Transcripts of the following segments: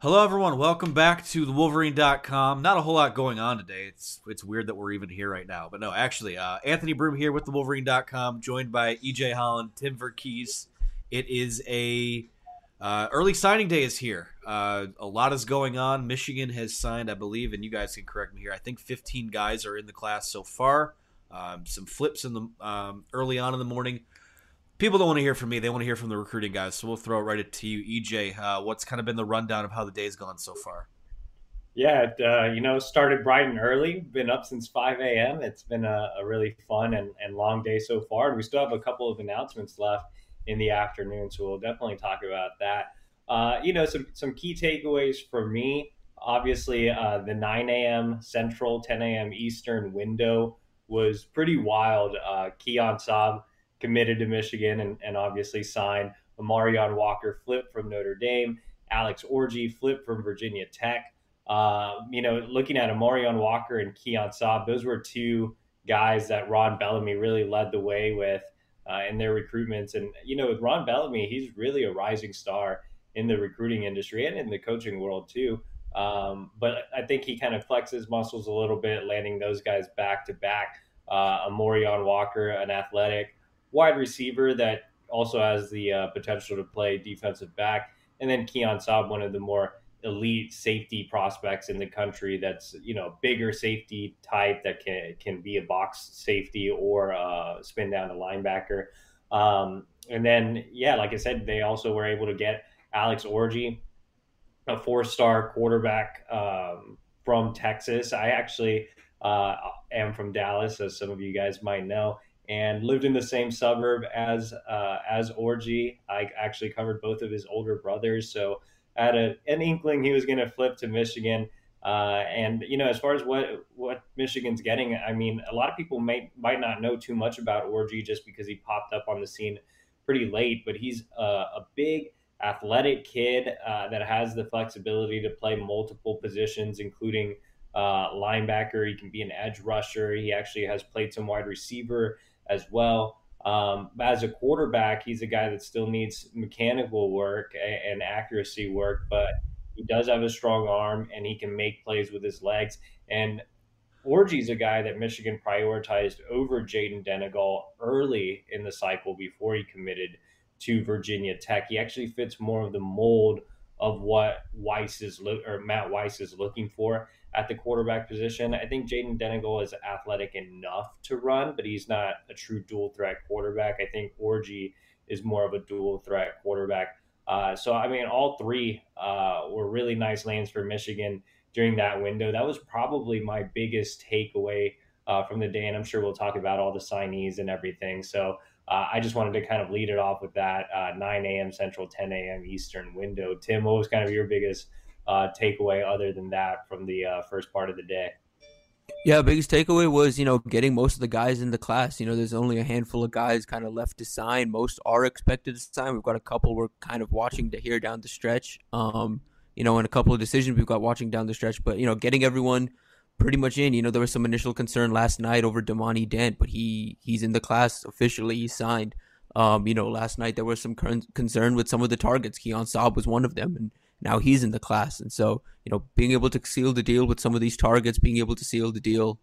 Hello, everyone. Welcome back to the wolverine.com. Not a whole lot going on today. It's weird that we're even here right now. But no, actually, Anthony Broome here with the wolverine.com, joined by EJ Holland, Tim Verghese. It is early signing day is here. A lot is going on. Michigan has signed, I believe, and you guys can correct me here, I think 15 guys are in the class so far. Some flips in the early on in the morning. People don't want to hear from me. They want to hear from the recruiting guys. So we'll throw it right at to you, EJ. What's kind of been the rundown of how the day's gone so far? Yeah, started bright and early. Been up since 5 a.m. It's been a really fun and long day so far. And we still have a couple of announcements left in the afternoon. So we'll definitely talk about that. Some key takeaways for me. Obviously, the 9 a.m. Central, 10 a.m. Eastern window was pretty wild. Keon Sabb committed to Michigan and obviously signed. Amarion Walker flipped from Notre Dame. Alex Orji flipped from Virginia Tech. Looking at Amarion Walker and Keon Sabb, those were two guys that Ron Bellamy really led the way with in their recruitments. And, with Ron Bellamy, he's really a rising star in the recruiting industry and in the coaching world too. But I think he kind of flexed his muscles a little bit, landing those guys back to back. Amarion Walker, an athletic wide receiver that also has the potential to play defensive back. And then Keon Sabb, one of the more elite safety prospects in the country that's, bigger safety type that can be a box safety or spin down the linebacker. Like I said, they also were able to get Alex Orji, a four-star quarterback from Texas. I actually am from Dallas, as some of you guys might know, and lived in the same suburb as Orji. I actually covered both of his older brothers, so I had an inkling he was going to flip to Michigan. As far as what Michigan's getting, I mean, a lot of people might not know too much about Orji just because he popped up on the scene pretty late, but he's a big athletic kid that has the flexibility to play multiple positions, including linebacker. He can be an edge rusher. He actually has played some wide receiver as well. As a quarterback, he's a guy that still needs mechanical work and accuracy work, but he does have a strong arm and he can make plays with his legs. And Orji's a guy that Michigan prioritized over Jaden Denegal early in the cycle before he committed to Virginia Tech. He actually fits more of the mold of what Matt Weiss is looking for at the quarterback position. I think Jaden Denegal is athletic enough to run, but he's not a true dual threat quarterback. I think Orji is more of a dual threat quarterback. All three were really nice lands for Michigan during that window. That was probably my biggest takeaway from the day, and I'm sure we'll talk about all the signees and everything. So I just wanted to kind of lead it off with that 9 a.m. Central, 10 a.m. Eastern window. Tim, what was kind of your biggest takeaway other than that from the first part of the day? Yeah, biggest takeaway was, getting most of the guys in the class. There's only a handful of guys kind of left to sign. Most are expected to sign. We've got a couple we're kind of watching to hear down the stretch, and a couple of decisions we've got watching down the stretch. But, getting everyone pretty much in. There was some initial concern last night over Damani Dent, but he's in the class officially. He signed. Last night there was some concern with some of the targets. Keon Sabb was one of them, and now he's in the class. And so, being able to seal the deal with some of these targets, being able to seal the deal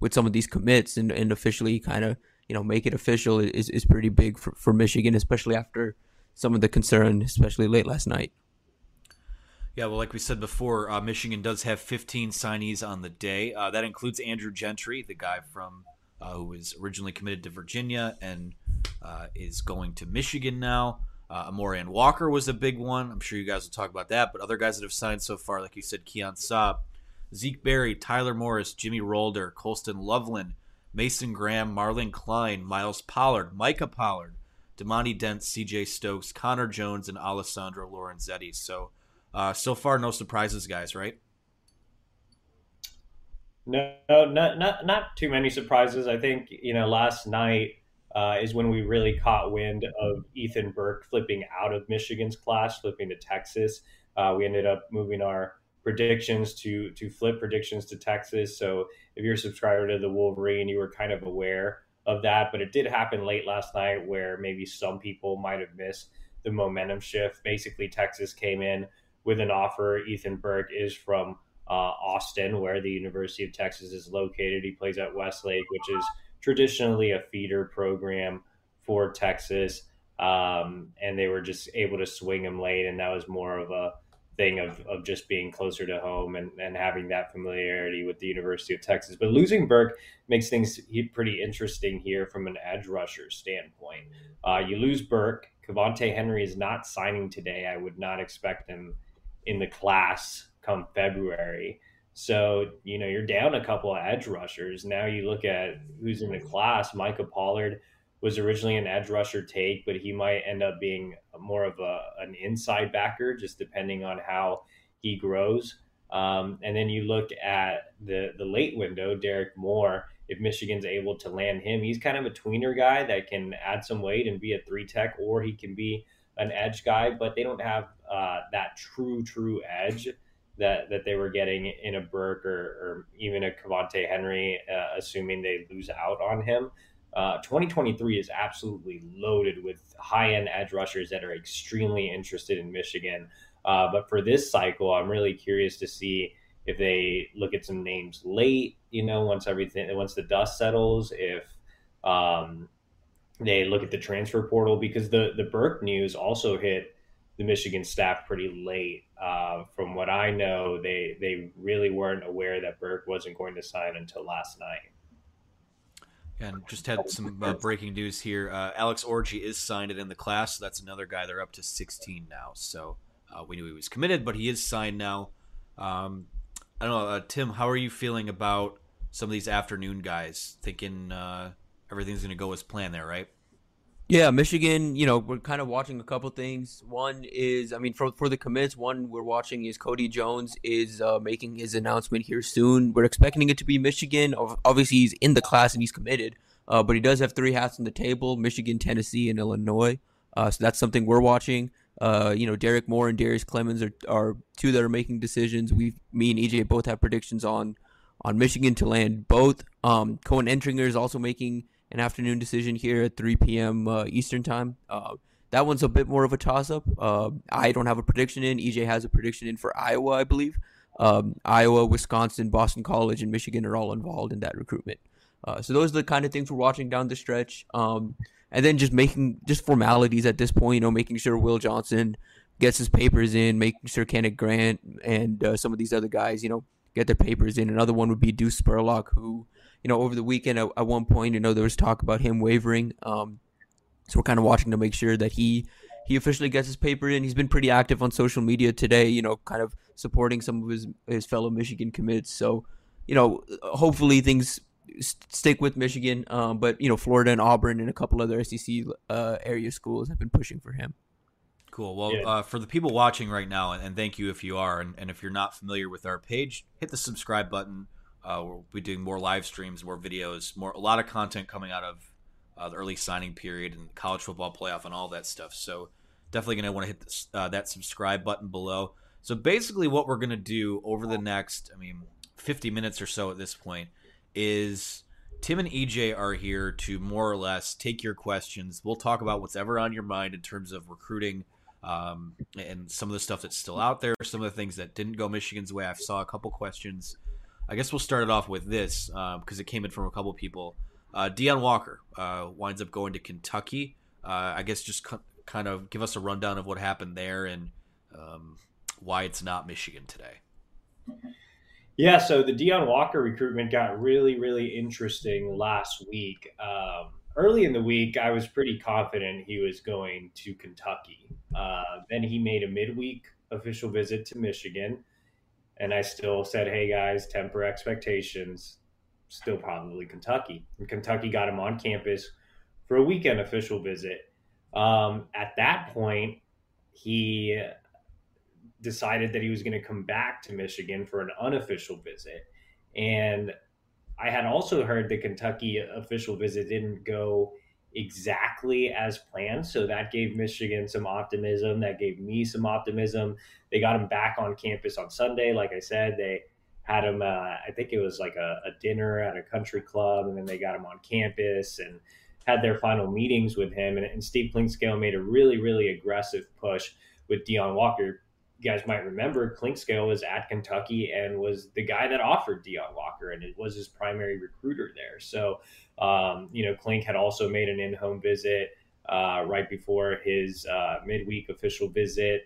with some of these commits and officially kind of, make it official is pretty big for Michigan, especially after some of the concern, especially late last night. Yeah, well, like we said before, Michigan does have 15 signees on the day. That includes Andrew Gentry, the guy from who was originally committed to Virginia and is going to Michigan now. Amarion Walker was a big one. I'm sure you guys will talk about that. But other guys that have signed so far, like you said, Keon Sabb, Zeke Berry, Tyler Morris, Jimmy Rolder, Colston Loveland, Mason Graham, Marlon Klein, Miles Pollard, Micah Pollard, Damani Dent, CJ Stokes, Connor Jones, and Alessandro Lorenzetti. So far, no surprises, guys, right? No, not too many surprises. I think, last night is when we really caught wind of Ethan Burke flipping out of Michigan's class, flipping to Texas. We ended up moving our predictions to flip predictions to Texas. So if you're a subscriber to the Wolverine, you were kind of aware of that, but it did happen late last night where maybe some people might have missed the momentum shift. Basically, Texas came in with an offer. Ethan Burke is from Austin, where the University of Texas is located. He plays at Westlake, which is traditionally a feeder program for Texas. And they were just able to swing him late. And that was more of a thing of just being closer to home and having that familiarity with the University of Texas. But losing Burke makes things pretty interesting here from an edge rusher standpoint. You lose Burke. Kavonte Henry is not signing today. I would not expect him in the class come February. So, you're down a couple of edge rushers. Now you look at who's in the class. Micah Pollard was originally an edge rusher take, but he might end up being more of an inside backer, just depending on how he grows. And then you look at the late window, Derek Moore. If Michigan's able to land him, he's kind of a tweener guy that can add some weight and be a three tech, or he can be an edge guy, but they don't have that true edge that they were getting in a Burke or even a Kavonte Henry, assuming they lose out on him. 2023 is absolutely loaded with high-end edge rushers that are extremely interested in Michigan. But for this cycle, I'm really curious to see if they look at some names late, once the dust settles, if they look at the transfer portal, because the Burke news also hit the Michigan staff pretty late. From what I know, they really weren't aware that Burke wasn't going to sign until last night. And just had some breaking news here. Alex Orji is signed in the class. So that's another guy. They're up to 16 now. So we knew he was committed, but he is signed now. I don't know, Tim, how are you feeling about some of these afternoon guys? Thinking everything's going to go as planned there, right? Yeah, Michigan, we're kind of watching a couple things. One is, for the commits, one we're watching is Cody Jones is making his announcement here soon. We're expecting it to be Michigan. Obviously, he's in the class and he's committed, but he does have three hats on the table, Michigan, Tennessee, and Illinois. So that's something we're watching. Derek Moore and Darius Clemens are two that are making decisions. Me and EJ both have predictions on Michigan to land both. Cohen Entringer is also making an afternoon decision here at 3 p.m. Eastern time. That one's a bit more of a toss-up. I don't have a prediction in. EJ has a prediction in for Iowa, I believe. Iowa, Wisconsin, Boston College, and Michigan are all involved in that recruitment. So those are the kind of things we're watching down the stretch. And then just formalities at this point, making sure Will Johnson gets his papers in, making sure Kenneth Grant and some of these other guys, get their papers in. Another one would be Deuce Spurlock, who, over the weekend at one point, there was talk about him wavering. So we're kind of watching to make sure that he officially gets his paper in. He's been pretty active on social media today, kind of supporting some of his fellow Michigan commits. So, hopefully things stick with Michigan, but Florida and Auburn and a couple other SEC area schools have been pushing for him. Cool. Well, yeah. For the people watching right now, and thank you if you are, and if you're not familiar with our page, hit the subscribe button. We'll be doing more live streams, more videos, a lot of content coming out of the early signing period and college football playoff and all that stuff. So definitely going to want to hit this, that subscribe button below. So basically what we're going to do over the next, 50 minutes or so at this point, is Tim and EJ are here to more or less take your questions. We'll talk about what's ever on your mind in terms of recruiting and some of the stuff that's still out there, some of the things that didn't go Michigan's way. I saw a couple questions. I guess we'll start it off with this because it came in from a couple people. Deion Walker winds up going to Kentucky. I guess just kind of give us a rundown of what happened there and why it's not Michigan today. Yeah, so the Deion Walker recruitment got really, really interesting last week. Early in the week, I was pretty confident he was going to Kentucky. Then he made a midweek official visit to Michigan, and I still said, hey, guys, temper expectations, still probably Kentucky. And Kentucky got him on campus for a weekend official visit. At that point, he decided that he was going to come back to Michigan for an unofficial visit. And I had also heard the Kentucky official visit didn't go exactly as planned. So that gave Michigan some optimism. That gave me some optimism. They got him back on campus on Sunday. Like I said, they had him, I think it was like a dinner at a country club, and then they got him on campus and had their final meetings with him. And Steve Clinkscale made a really, really aggressive push with Deion Walker. You guys might remember Clinkscale was at Kentucky and was the guy that offered Deion Walker, and it was his primary recruiter there. So, Klink had also made an in-home visit right before his midweek official visit.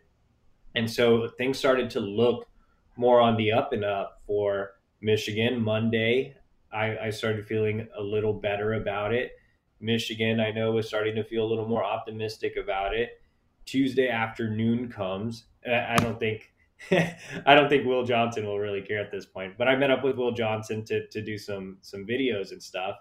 And so things started to look more on the up and up for Michigan. Monday, I started feeling a little better about it. Michigan, I know, was starting to feel a little more optimistic about it. Tuesday afternoon comes. I don't think Will Johnson will really care at this point, but I met up with Will Johnson to do some videos and stuff.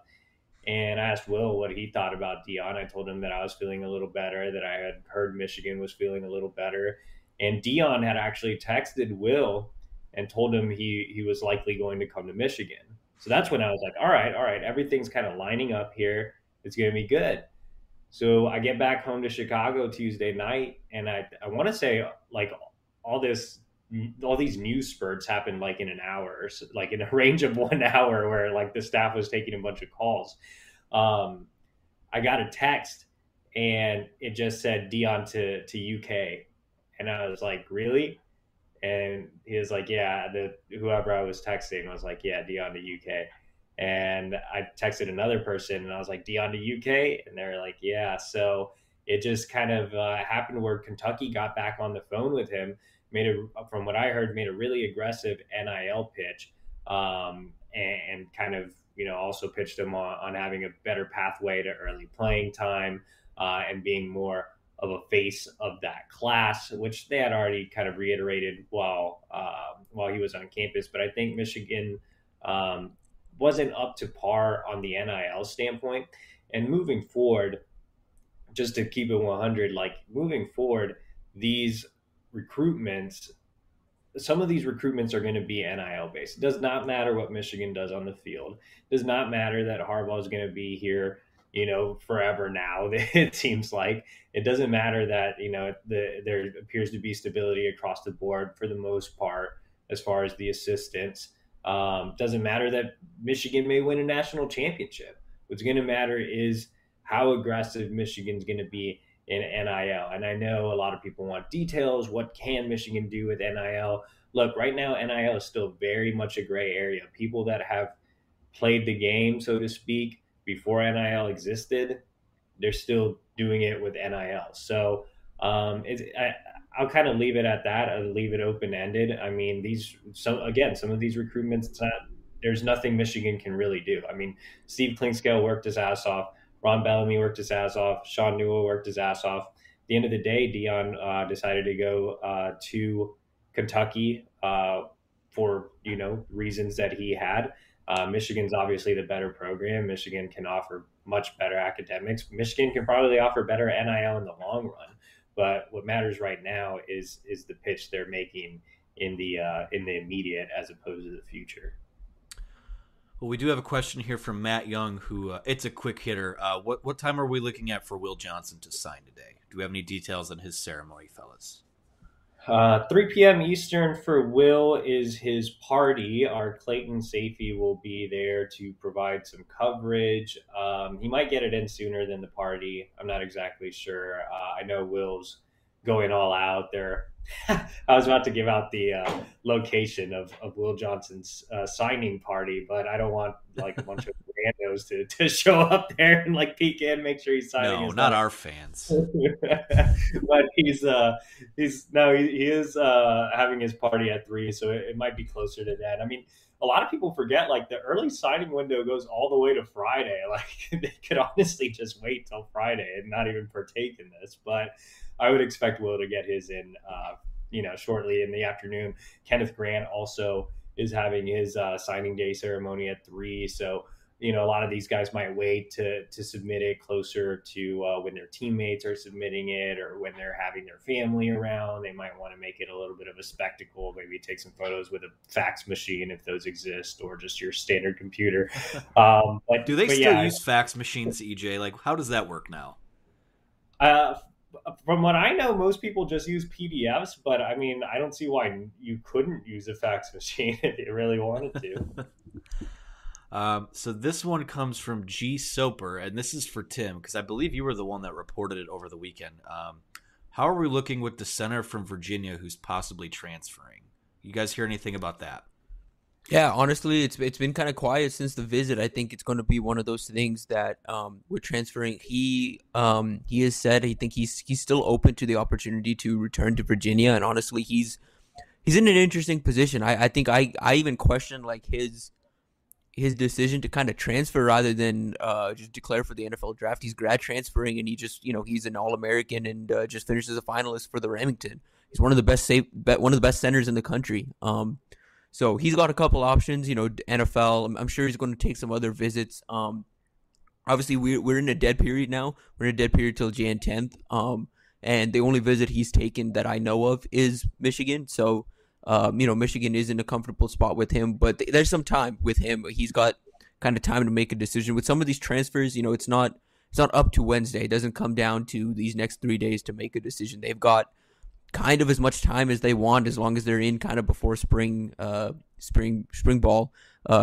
And I asked Will what he thought about Deion. I told him that I was feeling a little better, that I had heard Michigan was feeling a little better. And Deion had actually texted Will and told him he was likely going to come to Michigan. So that's when I was like, all right, everything's kind of lining up here. It's going to be good. So I get back home to Chicago Tuesday night, and I want to say like all these news spurts happened like in an hour, or so, like in a range of 1 hour, where like the staff was taking a bunch of calls. I got a text, and it just said Deion to UK, and I was like, really? And he was like, yeah. Whoever I was texting was like, yeah, Deion to UK. And I texted another person and I was like, Deion to UK? And they're like, yeah. So it just kind of happened where Kentucky got back on the phone with him, from what I heard, made a really aggressive NIL pitch and kind of, also pitched him on having a better pathway to early playing time and being more of a face of that class, which they had already kind of reiterated while he was on campus. But I think Michigan wasn't up to par on the NIL standpoint. And moving forward, just to keep it 100, these recruitments, some of these recruitments are going to be NIL based. It does not matter what Michigan does on the field. It does not matter that Harbaugh is going to be here, forever now, it seems like. It doesn't matter that, there appears to be stability across the board for the most part, as far as the assistants. Doesn't matter that Michigan may win a national championship. What's going to matter is how aggressive Michigan's going to be in NIL. And I know a lot of people want details. What can Michigan do with NIL? Look, right now, NIL is still very much a gray area. People that have played the game, so to speak, before NIL existed, they're still doing it with NIL. So I'll kind of leave it at that. I'll leave it open-ended. I mean, some of these recruitments, there's nothing Michigan can really do. I mean, Steve Clinkscale worked his ass off. Ron Bellamy worked his ass off. Sean Newell worked his ass off. At the end of the day, Deion decided to go to Kentucky for, reasons that he had. Michigan's obviously the better program. Michigan can offer much better academics. Michigan can probably offer better NIL in the long run. But what matters right now is the pitch they're making in the immediate as opposed to the future. Well, we do have a question here from Matt Young, who it's a quick hitter. What time are we looking at for Will Johnson to sign today? Do we have any details on his ceremony, fellas? 3 p.m. Eastern for Will is his party. Our Clayton Safey will be there to provide some coverage. He might get it in sooner than the party. I'm not exactly sure. I know Will's going all out there. I was about to give out the location of Will Johnson's signing party, but I don't want like a bunch of randos to show up there and like peek in, make sure he's signing. No, not our fans. But he is having his party at 3, so it might be closer to that. I mean, a lot of people forget like the early signing window goes all the way to Friday. Like they could honestly just wait till Friday and not even partake in this, but I would expect Will to get his in shortly in the afternoon. Kenneth Grant also is having his signing day ceremony at 3. So, a lot of these guys might wait to submit it closer to when their teammates are submitting it or when they're having their family around. They might want to make it a little bit of a spectacle, maybe take some photos with a fax machine if those exist, or just your standard computer. But do they still use fax machines, EJ? Like, how does that work now? From what I know, most people just use PDFs, but I mean, I don't see why you couldn't use a fax machine if you really wanted to. So this one comes from G. Soper, and this is for Tim, because I believe you were the one that reported it over the weekend. How are we looking with the center from Virginia who's possibly transferring? You guys hear anything about that? Yeah, honestly, it's been kind of quiet since the visit. I think it's going to be one of those things that we're transferring. He has said he's still open to the opportunity to return to Virginia, and honestly, he's in an interesting position. I think I even questioned like his decision to kind of transfer rather than just declare for the NFL draft. He's grad transferring, and he just he's an All-American and just finished as a finalist for the Remington. He's one of the best centers in the country. So he's got a couple options, NFL. I'm sure he's going to take some other visits. Obviously, we're in a dead period now. We're in a dead period till Jan 10th. And the only visit he's taken that I know of is Michigan. So, Michigan is in a comfortable spot with him. But there's some time with him. He's got kind of time to make a decision. With some of these transfers, it's not up to Wednesday. It doesn't come down to these next 3 days to make a decision. They've got kind of as much time as they want, as long as they're in kind of before spring ball,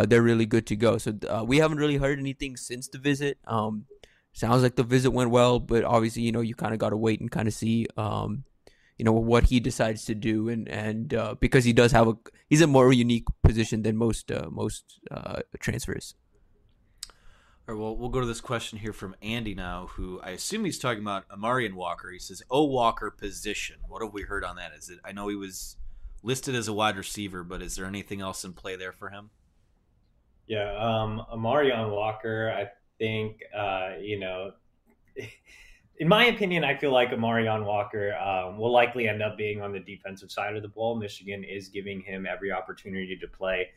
they're really good to go. So we haven't really heard anything since the visit. Sounds like the visit went well, but obviously, you kind of got to wait and kind of see, what he decides to do. And because he does have he's in a more unique position than most transfers. All right, well, we'll go to this question here from Andy now, who I assume he's talking about Amarion Walker. He says, Walker position. What have we heard on that? I know he was listed as a wide receiver, but is there anything else in play there for him? Yeah, Amarion Walker, I think, in my opinion, I feel like Amarion Walker will likely end up being on the defensive side of the ball. Michigan is giving him every opportunity to play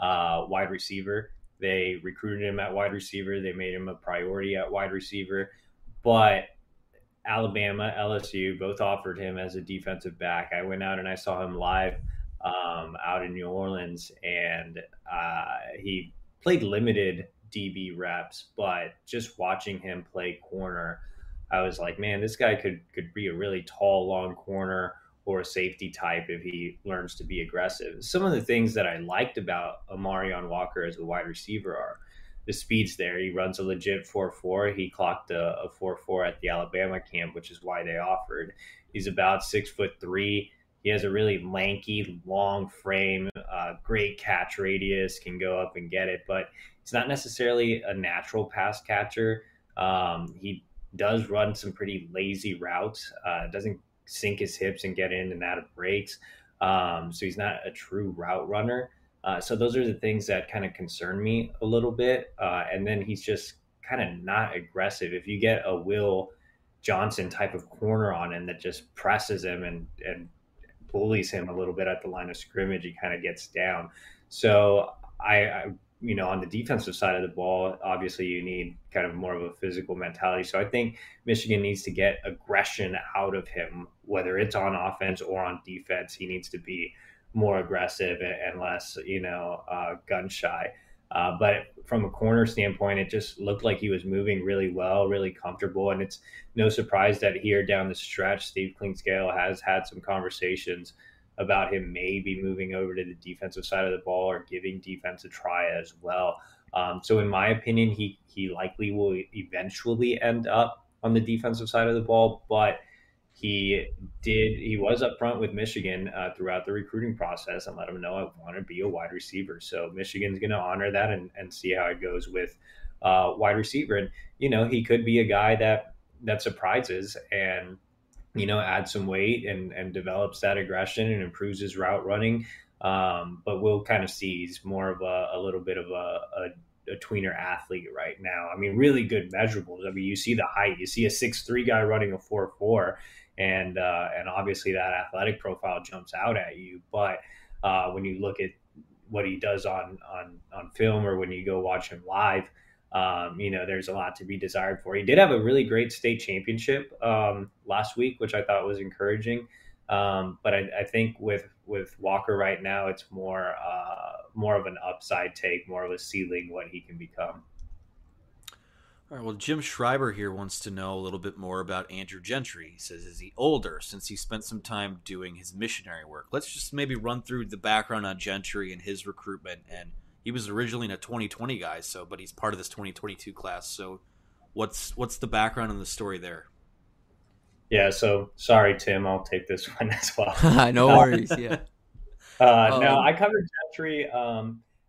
wide receiver. They recruited him at wide receiver. They made him a priority at wide receiver. But Alabama, LSU, both offered him as a defensive back. I went out and I saw him live out in New Orleans, and he played limited DB reps. But just watching him play corner, I was like, man, this guy could be a really tall, long corner or a safety type if he learns to be aggressive. Some of the things that I liked about Amarion Walker as a wide receiver are the speed's there. He runs a legit 4.4. He clocked a 4.4 at the Alabama camp, which is why they offered. He's about 6'3". He has a really lanky, long frame, great catch radius, can go up and get it, but he's not necessarily a natural pass catcher. He does run some pretty lazy routes, doesn't sink his hips and get in and out of breaks. So he's not a true route runner. So those are the things that kind of concern me a little bit. And then he's just kind of not aggressive. If you get a Will Johnson type of corner on him that just presses him and bullies him a little bit at the line of scrimmage, he kind of gets down. So I on the defensive side of the ball, obviously you need kind of more of a physical mentality. So I think Michigan needs to get aggression out of him, whether it's on offense or on defense. He needs to be more aggressive and less, gun shy. But from a corner standpoint, it just looked like he was moving really well, really comfortable. And it's no surprise that here down the stretch, Steve Clinkscale has had some conversations about him maybe moving over to the defensive side of the ball or giving defense a try as well. So in my opinion, he likely will eventually end up on the defensive side of the ball, but He was up front with Michigan throughout the recruiting process and let him know I want to be a wide receiver. So Michigan's going to honor that and see how it goes with wide receiver. And, you know, he could be a guy that surprises and, you know, adds some weight and develops that aggression and improves his route running. But we'll kind of see he's more of a little bit of a tweener athlete right now. I mean, really good measurables. I mean, you see the height, you see a 6'3" guy running a 4'4", and obviously that athletic profile jumps out at you. But when you look at what he does on film or when you go watch him live, you know, there's a lot to be desired for. He did have a really great state championship last week, which I thought was encouraging. But I think with Walker right now, it's more of an upside take, more of a ceiling, what he can become. All right. Well, Jim Schreiber here wants to know a little bit more about Andrew Gentry. He says, is he older since he spent some time doing his missionary work? Let's just maybe run through the background on Gentry and his recruitment. And he was originally a 2020 guy, but he's part of this 2022 class. So what's the background and the story there? Yeah, so sorry, Tim, I'll take this one as well. No worries, yeah. No, I covered Gentry.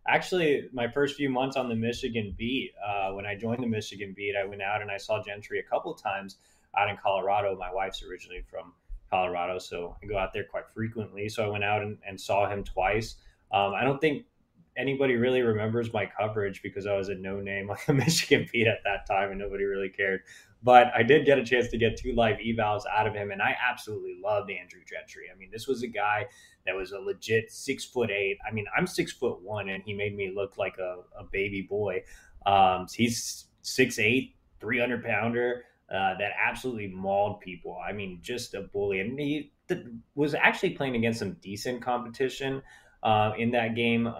Actually, my first few months on the Michigan beat, when I joined the Michigan beat, I went out and I saw Gentry a couple times out in Colorado. My wife's originally from Colorado, so I go out there quite frequently. So I went out and saw him twice. I don't think anybody really remembers my coverage because I was a no name on the Michigan beat at that time and nobody really cared. But I did get a chance to get two live evals out of him, and I absolutely loved Andrew Gentry. I mean, this was a guy that was a legit 6'8". I mean, I'm 6'1", and he made me look like a baby boy. He's 6'8", 300-pounder that absolutely mauled people. I mean, just a bully. And he was actually playing against some decent competition in that game.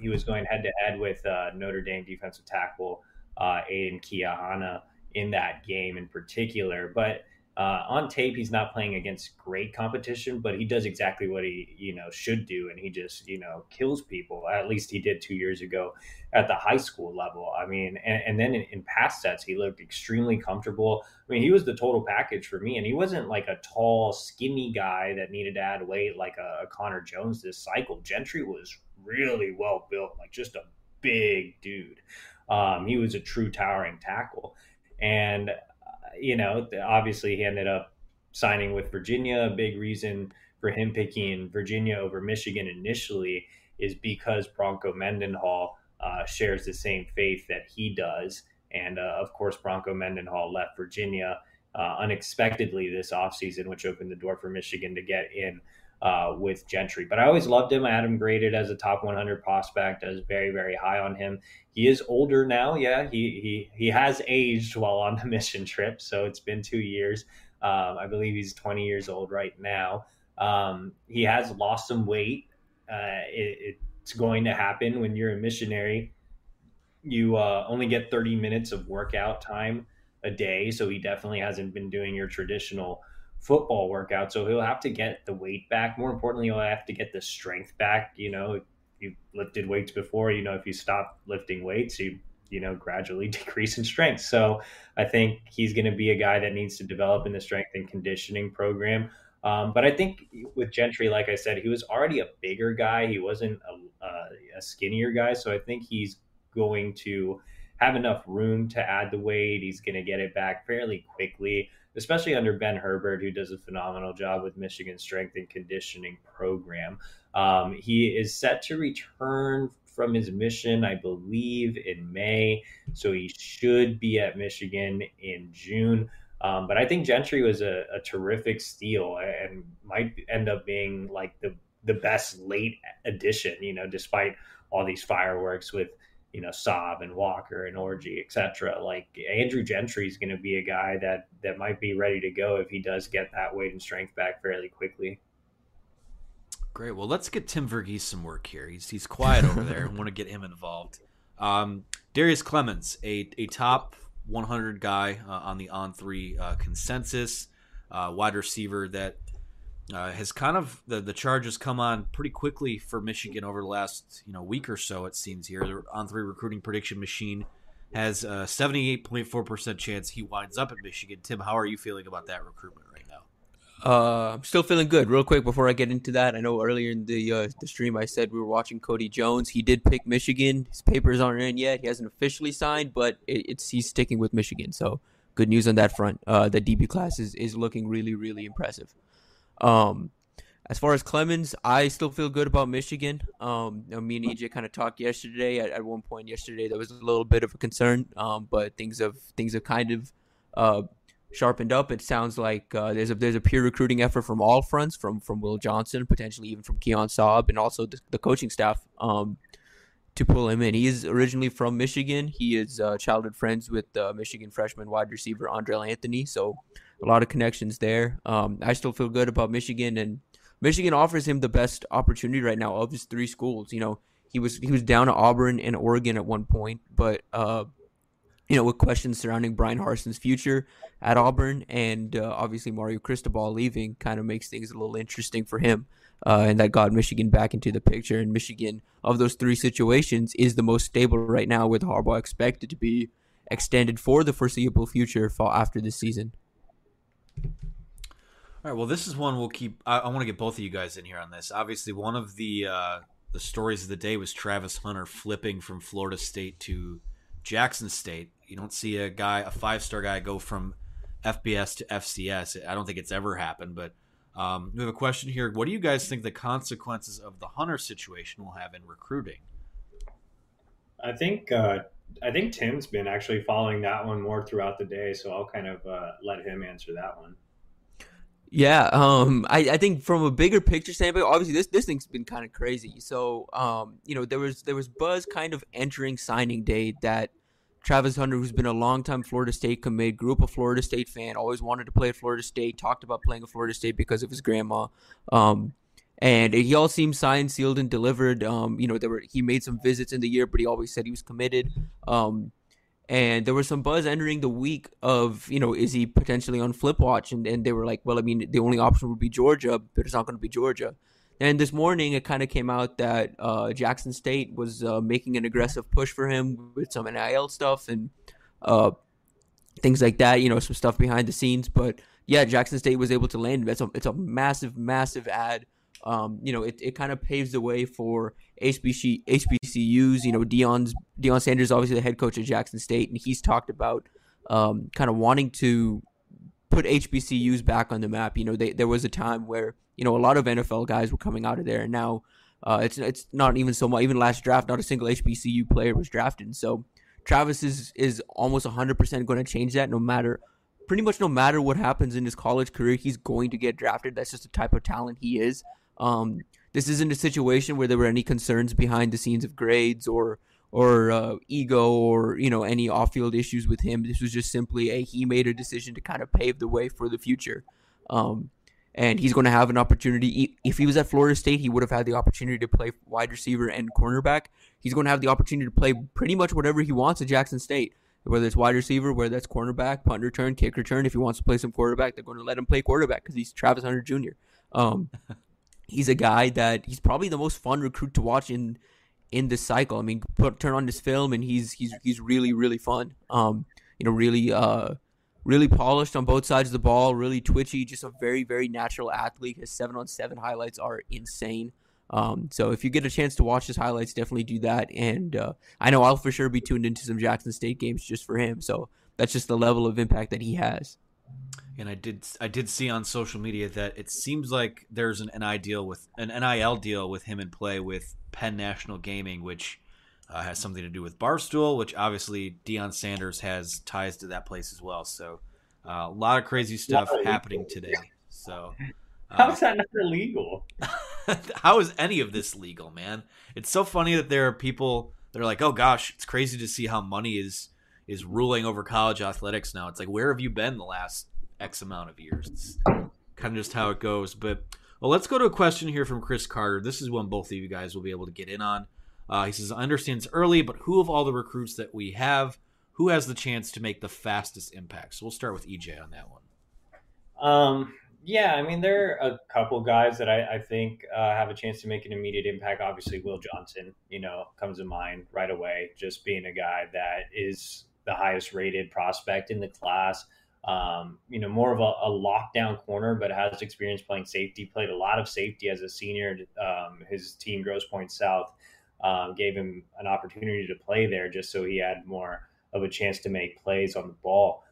He was going head-to-head with Notre Dame defensive tackle Aiden Kiahana in that game in particular, but on tape he's not playing against great competition, but he does exactly what he should do, and he just kills people. At least he did 2 years ago at the high school level. I mean, and then in pass sets he looked extremely comfortable. I mean, he was the total package for me, and he wasn't like a tall, skinny guy that needed to add weight like a Connor Jones this cycle. Gentry was really well built, like just a big dude. He was a true towering tackle. And, obviously he ended up signing with Virginia. A big reason for him picking Virginia over Michigan initially is because Bronco Mendenhall shares the same faith that he does. And, of course, Bronco Mendenhall left Virginia unexpectedly this offseason, which opened the door for Michigan to get in with Gentry. But I always loved him. I had him graded as a top 100 prospect. I was very, very high on him. He is older now. Yeah, he has aged while on the mission trip. So it's been 2 years. I believe he's 20 years old right now. He has lost some weight. It's going to happen when you're a missionary. You only get 30 minutes of workout time a day. So he definitely hasn't been doing your traditional football workout, so he'll have to get the weight back. More importantly, he'll have to get the strength back. If you lifted weights before, if you stop lifting weights, you gradually decrease in strength. So I think he's going to be a guy that needs to develop in the strength and conditioning program. But I think with Gentry, like I said, he was already a bigger guy. He wasn't a skinnier guy, so I think he's going to have enough room to add the weight. He's going to get it back fairly quickly, especially under Ben Herbert, who does a phenomenal job with Michigan's strength and conditioning program. He is set to return from his mission, I believe, in May. So he should be at Michigan in June. But I think Gentry was a terrific steal and might end up being like the best late addition, despite all these fireworks with Saab and Walker and Orji, et cetera. Like, Andrew Gentry is going to be a guy that might be ready to go if he does get that weight and strength back fairly quickly. Great. Well, let's get Tim Verghese some work here. He's quiet over there. I want to get him involved. Darius Clemens, a top 100 guy on the On3 consensus, wide receiver that has kind of the charges come on pretty quickly for Michigan over the last week or so, it seems here. The On3 recruiting prediction machine has a 78.4% chance he winds up at Michigan. Tim, how are you feeling about that recruitment right now? I'm still feeling good. Real quick before I get into that, I know earlier in the stream I said we were watching Cody Jones. He did pick Michigan. His papers aren't in yet. He hasn't officially signed, but he's sticking with Michigan. So good news on that front. The DB class is looking really, really impressive. As far as Clemens, I still feel good about Michigan. Me and EJ kind of talked yesterday. At one point yesterday, there was a little bit of a concern, but things have kind of sharpened up. It sounds like there's a peer recruiting effort from all fronts, from Will Johnson, potentially even from Keon Sabb, and also the coaching staff to pull him in. He is originally from Michigan. He is childhood friends with Michigan freshman wide receiver Andre Anthony, so a lot of connections there. I still feel good about Michigan, and Michigan offers him the best opportunity right now of his three schools. You know, he was down to Auburn and Oregon at one point, but with questions surrounding Brian Harsin's future at Auburn and obviously Mario Cristobal leaving kind of makes things a little interesting for him. And that got Michigan back into the picture. And Michigan, of those three situations, is the most stable right now, with Harbaugh expected to be extended for the foreseeable future after this season. All right, well, this is one we'll keep – I want to get both of you guys in here on this. Obviously, one of the stories of the day was Travis Hunter flipping from Florida State to Jackson State. You don't see a five-star guy go from FBS to FCS. I don't think it's ever happened, but we have a question here. What do you guys think the consequences of the Hunter situation will have in recruiting? I think Tim's been actually following that one more throughout the day, so I'll kind of let him answer that one. Yeah, I think from a bigger picture standpoint, obviously this thing's been kind of crazy. So, there was buzz kind of entering signing day that Travis Hunter, who's been a longtime Florida State commit, grew up a Florida State fan, always wanted to play at Florida State, talked about playing at Florida State because of his grandma, and he all seemed signed, sealed, and delivered. He made some visits in the year, but he always said he was committed. And there was some buzz entering the week of, is he potentially on flip watch? And they were like, well, I mean, the only option would be Georgia, but it's not going to be Georgia. And this morning, it kind of came out that Jackson State was making an aggressive push for him with some NIL stuff and things like that, some stuff behind the scenes. But, yeah, Jackson State was able to land him. It's a massive, massive ad. It kind of paves the way for HBCUs. Deion Sanders, obviously the head coach at Jackson State, and he's talked about kind of wanting to put HBCUs back on the map. There was a time where a lot of NFL guys were coming out of there, and now it's not even so much. Even last draft, not a single HBCU player was drafted. So Travis is almost 100% going to change that. No matter what happens in his college career, he's going to get drafted. That's just the type of talent he is. This isn't a situation where there were any concerns behind the scenes of grades or ego or any off-field issues with him. This was just simply he made a decision to kind of pave the way for the future. And he's going to have an opportunity. If he was at Florida State, he would have had the opportunity to play wide receiver and cornerback. He's going to have the opportunity to play pretty much whatever he wants at Jackson State, whether it's wide receiver, whether that's cornerback, punt return, kick return. If he wants to play some quarterback, they're going to let him play quarterback because he's Travis Hunter Jr. He's a guy that he's probably the most fun recruit to watch in this cycle. I mean, turn on this film and he's really, really fun. Really polished on both sides of the ball, really twitchy, just a very, very natural athlete. His 7-on-7 highlights are insane. So if you get a chance to watch his highlights, definitely do that. And I know I'll for sure be tuned into some Jackson State games just for him. So that's just the level of impact that he has. And I did see on social media that it seems like there's an NIL deal with him in play with Penn National Gaming, which has something to do with Barstool, which obviously Deion Sanders has ties to that place as well. So a lot of crazy stuff happening today. So how is that not illegal? How is any of this legal, man? It's so funny that there are people that are like, oh gosh, it's crazy to see how money is ruling over college athletics now. It's like, where have you been the last X amount of years? It's kind of just how it goes. But well, let's go to a question here from Chris Carter. This is one both of you guys will be able to get in on. He says, I understand it's early, but who of all the recruits that we have, who has the chance to make the fastest impact? So we'll start with EJ on that one. Yeah, I mean, there are a couple guys that I think have a chance to make an immediate impact. Obviously, Will Johnson, comes to mind right away, just being a guy that is the highest rated prospect in the class. more of a lockdown corner, but has experience playing safety, played a lot of safety as a senior. His team, Grosse Pointe South, gave him an opportunity to play there just so he had more of a chance to make plays on the ball.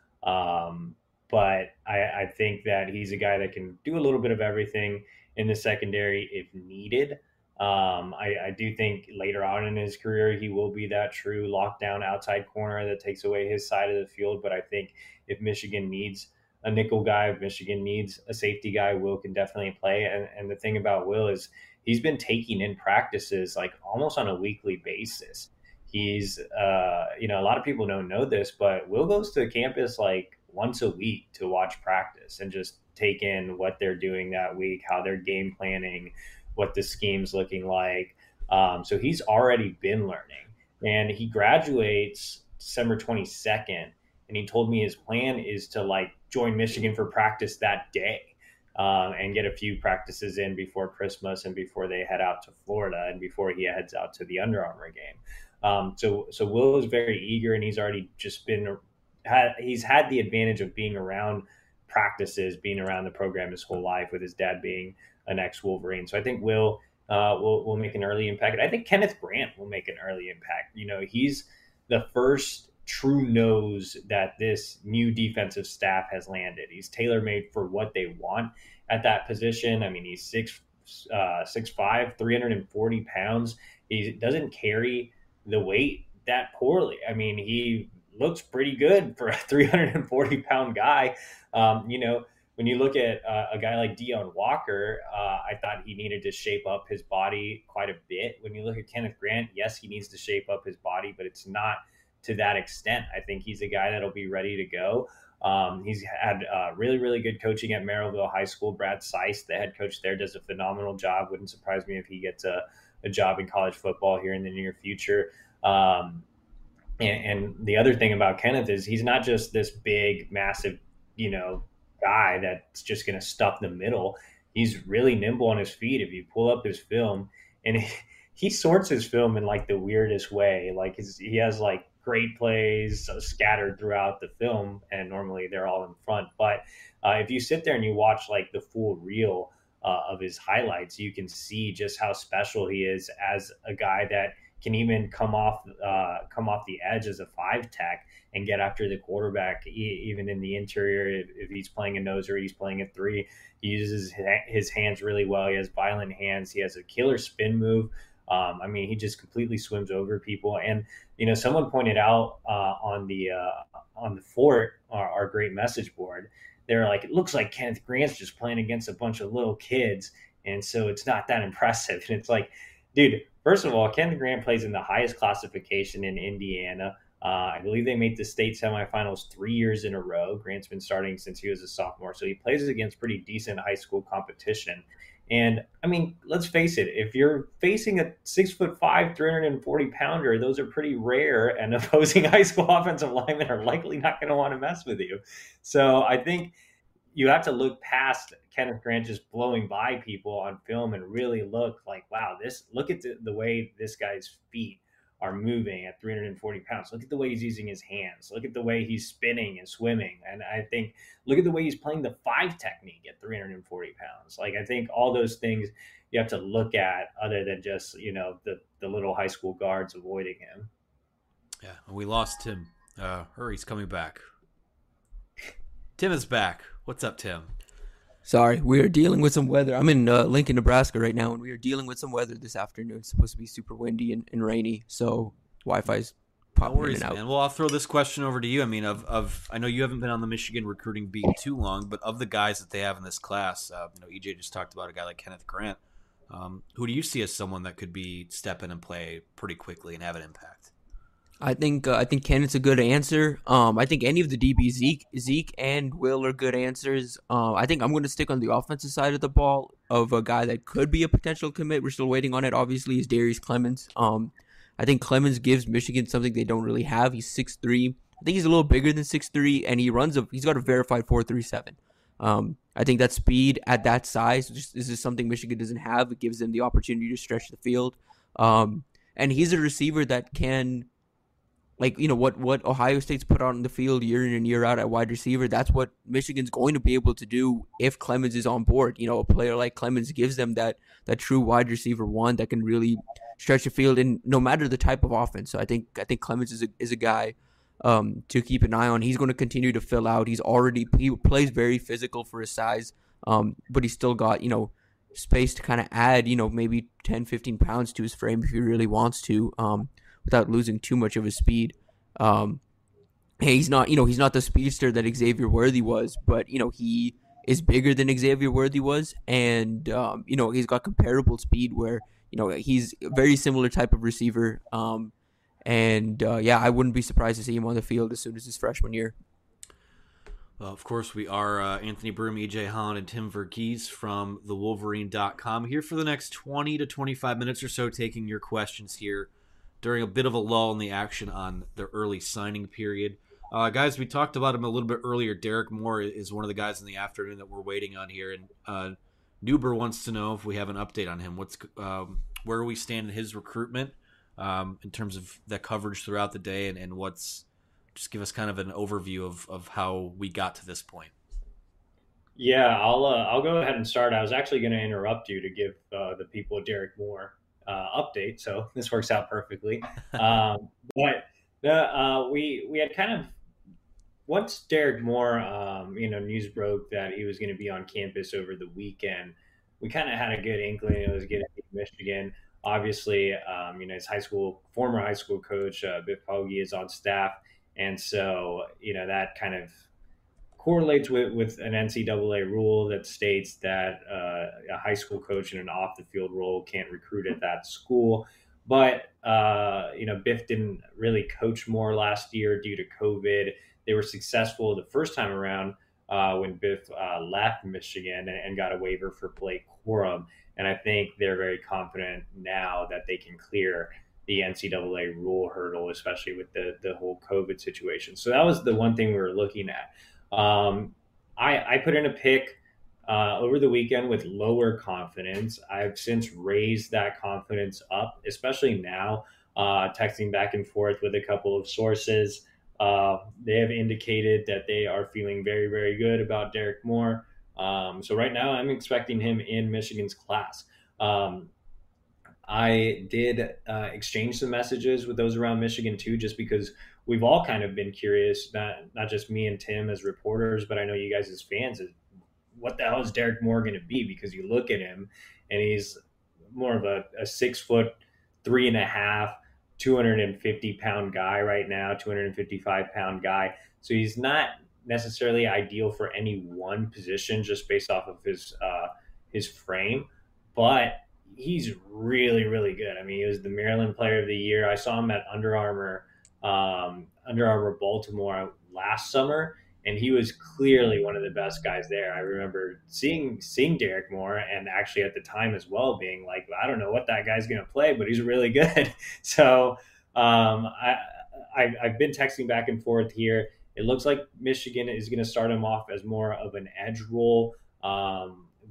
But I think that he's a guy that can do a little bit of everything in the secondary if needed. I do think later on in his career, he will be that true lockdown outside corner that takes away his side of the field. But I think if Michigan needs a nickel guy, if Michigan needs a safety guy, Will can definitely play. And the thing about Will is he's been taking in practices like almost on a weekly basis. He's, a lot of people don't know this, but Will goes to campus like once a week to watch practice and just take in what they're doing that week, how they're game planning, what the scheme's looking like. So he's already been learning, and he graduates December 22nd. And he told me his plan is to like join Michigan for practice that day and get a few practices in before Christmas and before they head out to Florida and before he heads out to the Under Armour game. So Will is very eager, and he's already just been, he's had the advantage of being around practices, being around the program his whole life with his dad being an ex-Wolverine. So I think Will will make an early impact. I think Kenneth Grant will make an early impact. He's the first true nose that this new defensive staff has landed. He's tailor-made for what they want at that position. I mean, he's 6'5", 340 pounds. He doesn't carry the weight that poorly. I mean, he looks pretty good for a 340-pound guy. When you look at a guy like Deion Walker, I thought he needed to shape up his body quite a bit. When you look at Kenneth Grant, yes, he needs to shape up his body, but it's not to that extent. I think he's a guy that'll be ready to go. He's had really, really good coaching at Merrillville High School. Brad Seiss, the head coach there, does a phenomenal job. Wouldn't surprise me if he gets a job in college football here in the near future. And the other thing about Kenneth is he's not just this big, massive, guy that's just going to stuff the middle. He's really nimble on his feet. If you pull up his film, and he sorts his film in like the weirdest way, like he has like great plays scattered throughout the film, and normally they're all in front. But if you sit there and you watch like the full reel of his highlights, you can see just how special he is as a guy that can even come off the edge as a 5-tech and get after the quarterback, even in the interior. If he's playing a nose or he's playing a 3, he uses his hands really well. He has violent hands. He has a killer spin move. He just completely swims over people. And, someone pointed out on the fort, our great message board, they're like, it looks like Kenneth Grant's just playing against a bunch of little kids. And so it's not that impressive. And it's like, dude, first of all, Kenneth Grant plays in the highest classification in Indiana. I believe they made the state semifinals 3 years in a row. Grant's been starting since he was a sophomore, so he plays against pretty decent high school competition. And, let's face it, if you're facing a 6'5", 340-pounder, those are pretty rare, and opposing high school offensive linemen are likely not going to want to mess with you. So I think you have to look past Kenneth Grant just blowing by people on film and really look like, wow, look at the way this guy's feet are moving at 340 pounds. Look at the way he's using his hands. Look at the way he's spinning and swimming. And I think, look at the way he's playing the 5 technique at 340 pounds. Like, I think all those things you have to look at other than just, the little high school guards avoiding him. Yeah. And we lost Tim. Hurry's coming back. Tim is back. What's up, Tim? Sorry, we are dealing with some weather. I'm in Lincoln, Nebraska right now, and we are dealing with some weather this afternoon. It's supposed to be super windy and rainy, so Wi-Fi's popping in and out. Man. Well, I'll throw this question over to you. I know you haven't been on the Michigan recruiting beat too long, but of the guys that they have in this class, EJ just talked about a guy like Kenneth Grant. Who do you see as someone that could be step in and play pretty quickly and have an impact? I think Kenneth's a good answer. I think any of the DBs, Zeke and Will, are good answers. I think I'm going to stick on the offensive side of the ball of a guy that could be a potential commit. We're still waiting on it, obviously, is Darius Clemens. I think Clemens gives Michigan something they don't really have. He's 6'3". I think he's a little bigger than 6'3", and he's got a verified 4.37. I think that speed at that size, this is something Michigan doesn't have. It gives them the opportunity to stretch the field. And he's a receiver that can Like, you know, what Ohio State's put out on the field year in and year out at wide receiver, that's what Michigan's going to be able to do if Clemens is on board. You know, a player like Clemens gives them that true wide receiver one that can really stretch the field, and no matter the type of offense. So I think Clemens is a guy to keep an eye on. He's going to continue to fill out. He plays very physical for his size, but he's still got, you know, space to kind of add, you know, maybe 10, 15 pounds to his frame if he really wants to. Without losing too much of his speed. He's not the speedster that Xavier Worthy was, but, you know, he is bigger than Xavier Worthy was. And, you know, he's got comparable speed where, you know, he's a very similar type of receiver. I wouldn't be surprised to see him on the field as soon as his freshman year. Well, of course, we are Anthony Broome, EJ Holland, and Tim Verghese from the wolverine.com here for the next 20 to 25 minutes or so, taking your questions here during a bit of a lull in the action on the early signing period. Guys, we talked about him a little bit earlier. Derek Moore is one of the guys in the afternoon that we're waiting on here. And Newber wants to know if we have an update on him. Where we stand in his recruitment in terms of that coverage throughout the day, and what's – just give us kind of an overview of how we got to this point. Yeah, I'll go ahead and start. I was actually going to interrupt you to give the people Derek Moore update, so this works out perfectly. We had kind of, once Derek Moore, news broke that he was going to be on campus over the weekend, we kind of had a good inkling it was getting to Michigan. Obviously, his former high school coach, Biff Poggi, is on staff, and so, you know, that kind of correlates with an NCAA rule that states that a high school coach in an off-the-field role can't recruit at that school. But, Biff didn't really coach Moore last year due to COVID. They were successful the first time around when Biff left Michigan and got a waiver for Blake Corum. And I think they're very confident now that they can clear the NCAA rule hurdle, especially with the whole COVID situation. So that was the one thing we were looking at. I put in a pick over the weekend with lower confidence. I've since raised that confidence up, especially now, texting back and forth with a couple of sources. They have indicated that they are feeling very, very good about Derek Moore. So right now I'm expecting him in Michigan's class. I did exchange some messages with those around Michigan too, just because we've all kind of been curious, not just me and Tim as reporters, but I know you guys as fans, is what the hell is Derek Moore going to be? Because you look at him and he's more of a 6 foot, 3.5, 250 pound guy right now, 255 pound guy. So he's not necessarily ideal for any one position just based off of his frame, but he's really, really good. I mean, he was the Maryland Player of the Year. I saw him at Under Armour Baltimore last summer, and he was clearly one of the best guys there. I remember seeing Derek Moore, and actually at the time as well being like, I don't know what that guy's going to play, but he's really good. So I've been texting back and forth here. It looks like Michigan is going to start him off as more of an edge role,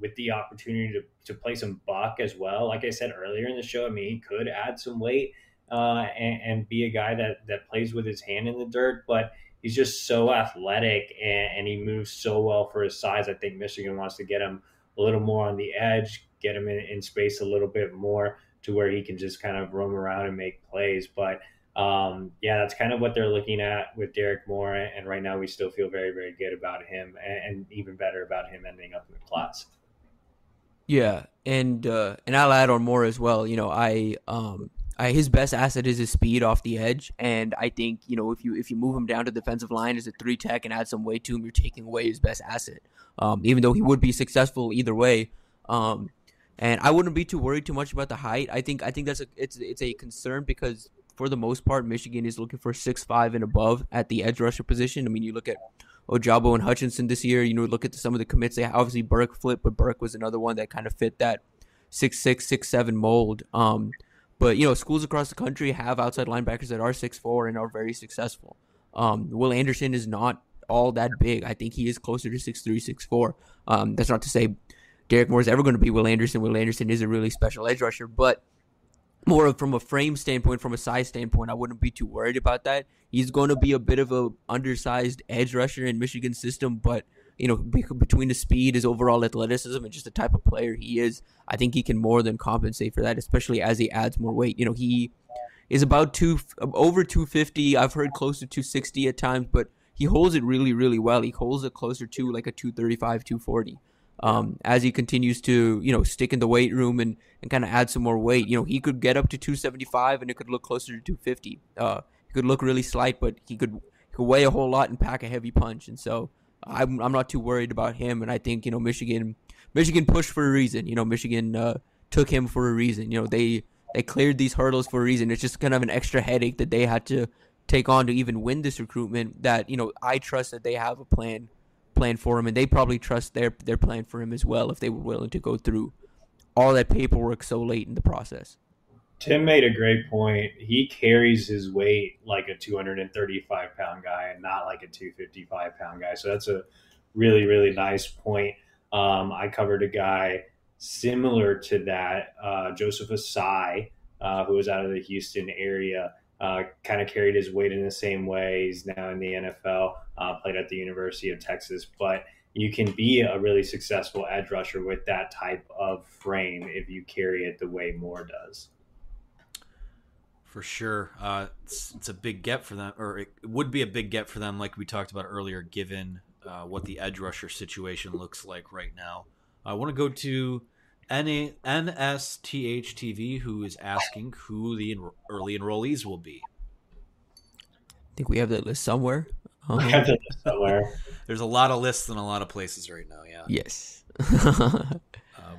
with the opportunity to play some buck as well. Like I said earlier in the show, I mean, he could add some weight and be a guy that plays with his hand in the dirt, but he's just so athletic and he moves so well for his size. I think Michigan wants to get him a little more on the edge, get him in space a little bit more to where he can just kind of roam around and make plays. But that's kind of what they're looking at with Derek Moore. And right now we still feel very, very good about him, and even better about him ending up in the class. Yeah, and I'll add on Moore as well. You know, his best asset is his speed off the edge, and I think, you know, if you move him down to the defensive line as a 3-tech and add some weight to him, you're taking away his best asset. Even though he would be successful either way, and I wouldn't be too worried too much about the height. I think that's it's a concern because for the most part, Michigan is looking for 6'5" and above at the edge rusher position. I mean, you look at Ojabo and Hutchinson this year, you know, look at some of the commits. They obviously Burke flipped, but Burke was another one that kind of fit that 6'6", 6'7" mold. But, you know, schools across the country have outside linebackers that are 6'4" and are very successful. Will Anderson is not all that big. I think he is closer to 6'3", 6'4". That's not to say Derek Moore is ever going to be Will Anderson. Will Anderson is a really special edge rusher, but more of from a frame standpoint, from a size standpoint, I wouldn't be too worried about that. He's going to be a bit of a undersized edge rusher in Michigan's system, but you know, between his speed, his overall athleticism, and just the type of player he is, I think he can more than compensate for that, especially as he adds more weight. You know, he is about over 250. I've heard close to 260 at times, but he holds it really, really well. He holds it closer to like a 235, 240. As he continues to, you know, stick in the weight room and kind of add some more weight, you know, he could get up to 275 and it could look closer to 250. He could look really slight, but he could weigh a whole lot and pack a heavy punch. And so I'm not too worried about him. And I think, you know, Michigan pushed for a reason. You know, Michigan took him for a reason. You know, they cleared these hurdles for a reason. It's just kind of an extra headache that they had to take on to even win this recruitment that, you know, I trust that they have a plan for him, and they probably trust their plan for him as well if they were willing to go through all that paperwork so late in the process. Tim made a great point. He carries his weight like a 235-pound guy and not like a 255-pound guy. So that's a really, really nice point. I covered a guy similar to that, Joseph Asai, who was out of the Houston area. Kind of carried his weight in the same way. He's now in the NFL, played at the University of Texas. But you can be a really successful edge rusher with that type of frame if you carry it the way Moore does. For sure. It's a big get for them, or it would be a big get for them, like we talked about earlier, given what the edge rusher situation looks like right now. I want to go to NSTHTV, who is asking who the early enrollees will be. I think we have that list somewhere. We have that list somewhere. There's a lot of lists in a lot of places right now, yeah. Yes.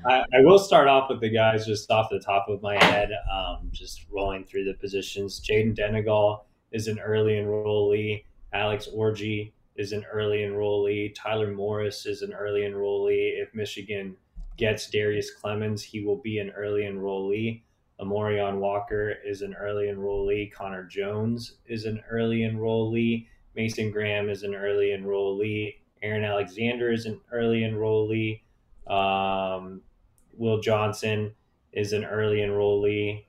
I will start off with the guys just off the top of my head, just rolling through the positions. Jaden Denegal is an early enrollee. Alex Orji is an early enrollee. Tyler Morris is an early enrollee. If Michigan gets Darius Clemens, he will be an early enrollee. Amarion Walker is an early enrollee. Connor Jones is an early enrollee. Mason Graham is an early enrollee. Aaron Alexander is an early enrollee. Will Johnson is an early enrollee.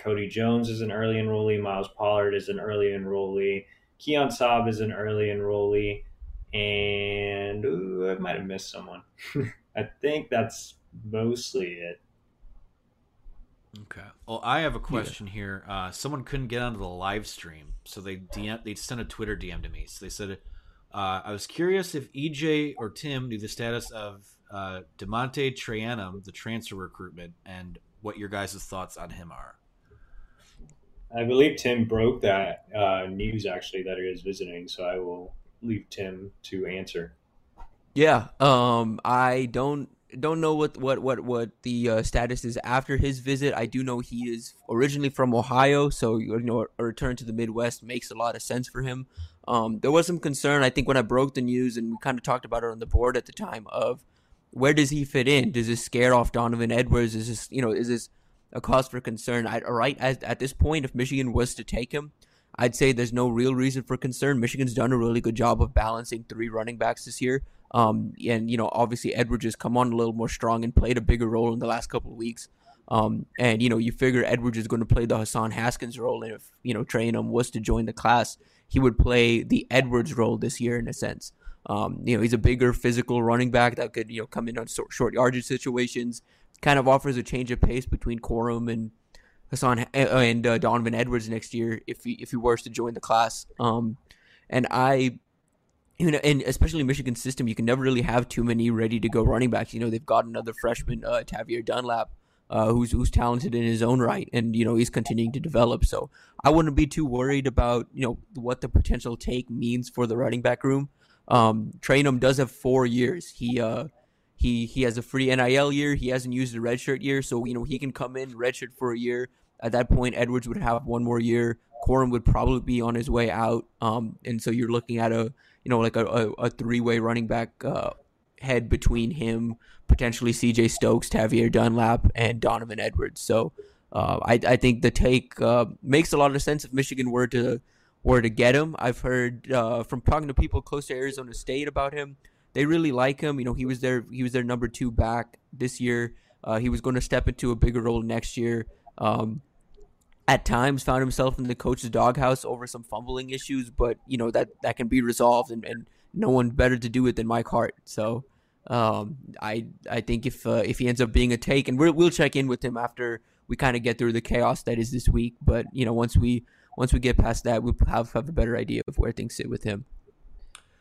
Cody Jones is an early enrollee. Miles Pollard is an early enrollee. Keon Sabb is an early enrollee. And I might have missed someone. I think that's mostly it. Okay. Well, I have a question here. Someone couldn't get onto the live stream, so they sent a Twitter DM to me. So they said, I was curious if EJ or Tim knew the status of Demonte Trianum, the transfer recruitment, and what your guys' thoughts on him are. I believe Tim broke that news, actually, that he was visiting, so I will leave Tim to answer. Yeah, I don't know what the status is after his visit. I do know he is originally from Ohio, so you know, a return to the Midwest makes a lot of sense for him. There was some concern, I think, when I broke the news, and we kind of talked about it on the board at the time, of where does he fit in? Does this scare off Donovan Edwards? Is this, you know, is this a cause for concern? At this point, if Michigan was to take him, I'd say there's no real reason for concern. Michigan's done a really good job of balancing three running backs this year. And, you know, obviously Edwards has come on a little more strong and played a bigger role in the last couple of weeks. And, you know, you figure Edwards is going to play the Hassan Haskins role. And if, you know, Traynham was to join the class, he would play the Edwards role this year in a sense. You know, he's a bigger physical running back that could, you know, come in on short yardage situations, kind of offers a change of pace between Corum and Hassan and Donovan Edwards next year if he were to join the class. You know, and especially Michigan's system, you can never really have too many ready-to-go running backs. You know, they've got another freshman, Tavier Dunlap, who's talented in his own right, and, you know, he's continuing to develop. So I wouldn't be too worried about, you know, what the potential take means for the running back room. Traynham does have 4 years. He has a free NIL year. He hasn't used a redshirt year, so, you know, he can come in redshirt for a year. At that point, Edwards would have one more year. Corum would probably be on his way out, and so you're looking at a three-way running back head between him, potentially C.J. Stokes, Tavier Dunlap, and Donovan Edwards. So I think the take makes a lot of sense if Michigan were to get him. I've heard from talking to people close to Arizona State about him, they really like him. You know, he was their number two back this year. He was going to step into a bigger role next year. at times found himself in the coach's doghouse over some fumbling issues, but you know that can be resolved, and no one better to do it than Mike Hart. So I think if he ends up being a take, and we'll check in with him after we kind of get through the chaos that is this week. But you know, once we get past that, we'll have a better idea of where things sit with him.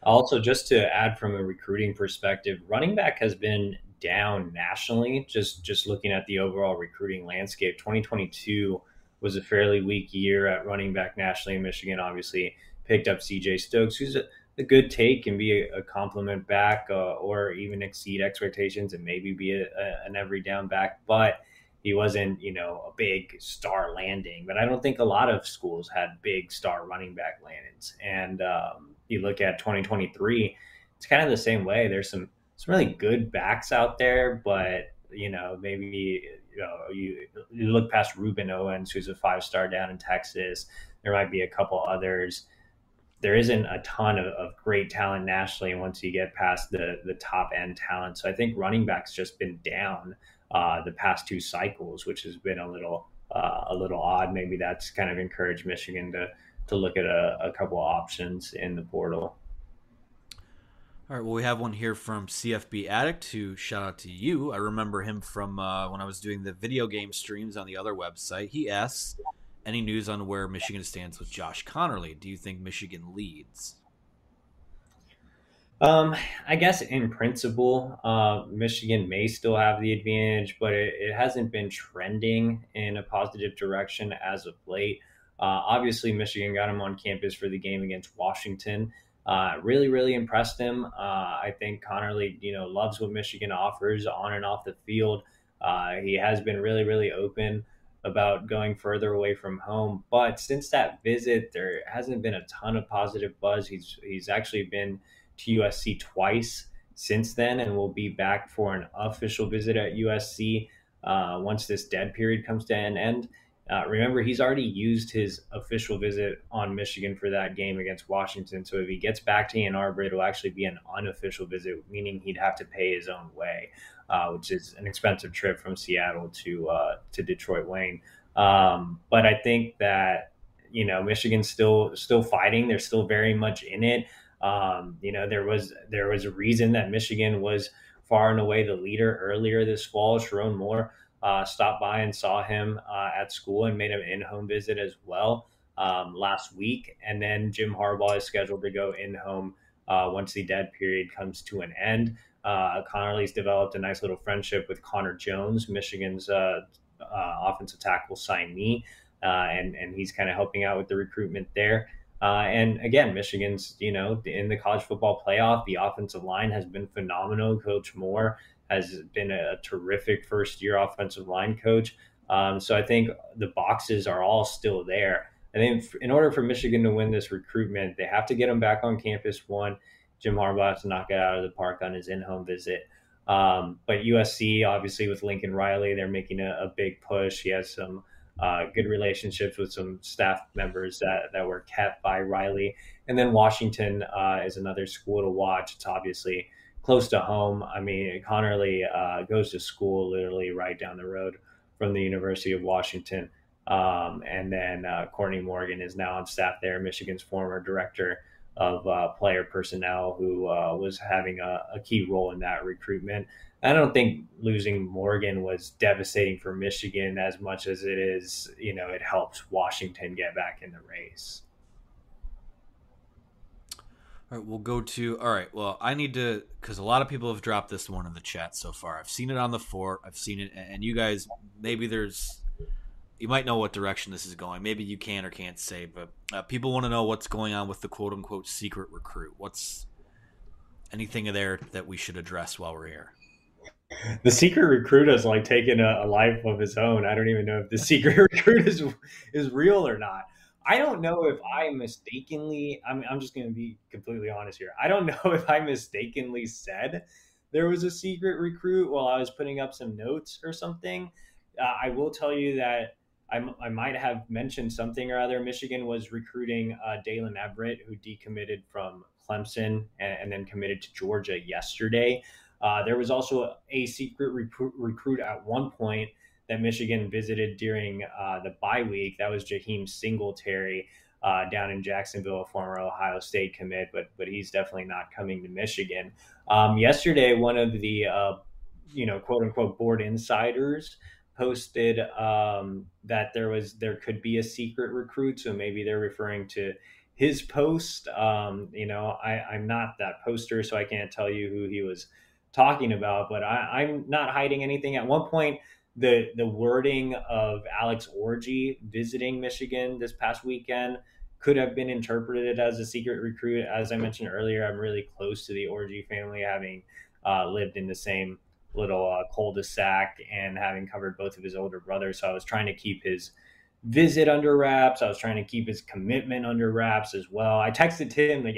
Also, just to add from a recruiting perspective, running back has been down nationally. Just looking at the overall recruiting landscape, 2022 was a fairly weak year at running back nationally. In Michigan, obviously, picked up C.J. Stokes, who's a good take, can be a compliment back or even exceed expectations and maybe be an every down back. But he wasn't, you know, a big star landing. But I don't think a lot of schools had big star running back landings. And you look at 2023, it's kind of the same way. There's some really good backs out there, but, you know, maybe you look past Reuben Owens, who's a five-star down in Texas. There might be a couple others. There isn't a ton of great talent nationally once you get past the top-end talent. So I think running back's just been down the past two cycles, which has been a little odd. Maybe that's kind of encouraged Michigan to look at a couple options in the portal. All right, well, we have one here from CFB Addict, who shout out to you. I remember him from when I was doing the video game streams on the other website. He asks, any news on where Michigan stands with Josh Connerly? Do you think Michigan leads? I guess in principle, Michigan may still have the advantage, but it hasn't been trending in a positive direction as of late. Obviously, Michigan got him on campus for the game against Washington. Really, really impressed him. I think Connerly, you know, loves what Michigan offers on and off the field. He has been really, really open about going further away from home. But since that visit, there hasn't been a ton of positive buzz. He's actually been to USC twice since then and will be back for an official visit at USC once this dead period comes to an end. Remember, he's already used his official visit on Michigan for that game against Washington. So if he gets back to Ann Arbor, it'll actually be an unofficial visit, meaning he'd have to pay his own way, which is an expensive trip from Seattle to Detroit Wayne. But I think that, you know, Michigan's still fighting. They're still very much in it. You know, there was a reason that Michigan was far and away the leader earlier this fall. Sharon Moore stopped by and saw him at school and made an in-home visit as well last week. And then Jim Harbaugh is scheduled to go in-home once the dead period comes to an end. Connerly's developed a nice little friendship with Connor Jones, Michigan's offensive tackle signee, and he's kind of helping out with the recruitment there. And again, Michigan's, you know, in the college football playoff, the offensive line has been phenomenal. Coach Moore has been a terrific first-year offensive line coach. So I think the boxes are all still there. I think in order for Michigan to win this recruitment, they have to get him back on campus. One, Jim Harbaugh has to knock it out of the park on his in-home visit. But USC, obviously, with Lincoln Riley, they're making a big push. He has some good relationships with some staff members that were kept by Riley. And then Washington is another school to watch. It's obviously close to home. I mean, Connerly goes to school literally right down the road from the University of Washington. And then Courtney Morgan is now on staff there, Michigan's former director of player personnel, who was having a key role in that recruitment. I don't think losing Morgan was devastating for Michigan as much as it is, you know, it helps Washington get back in the race. All right, we'll go to – all right, well, I need to – because a lot of people have dropped this one in the chat so far. I've seen it on the fort. I've seen it – and you guys, maybe there's – you might know what direction this is going. Maybe you can or can't say, but people want to know what's going on with the quote-unquote secret recruit. What's – anything there that we should address while we're here? The secret recruit has, like, taken a life of his own. I don't even know if the secret recruit is real or not. I don't know if I mistakenly, I'm just going to be completely honest here. I don't know if I mistakenly said there was a secret recruit while I was putting up some notes or something. I will tell you that I might have mentioned something or other. Michigan was recruiting Dalen Everett, who decommitted from Clemson and then committed to Georgia yesterday. There was also a secret recruit at one point that Michigan visited during the bye week. That was Jaheim Singletary down in Jacksonville, a former Ohio State commit, but he's definitely not coming to Michigan. Yesterday, one of the quote unquote board insiders posted that there could be a secret recruit, so maybe they're referring to his post. I'm not that poster, so I can't tell you who he was talking about, but I'm not hiding anything. At one point, the wording of Alex Orji visiting Michigan this past weekend could have been interpreted as a secret recruit. As I mentioned earlier, I'm really close to the Orji family, having lived in the same little cul-de-sac and having covered both of his older brothers. So I was trying to keep his visit under wraps. I was trying to keep his commitment under wraps as well. I texted Tim, with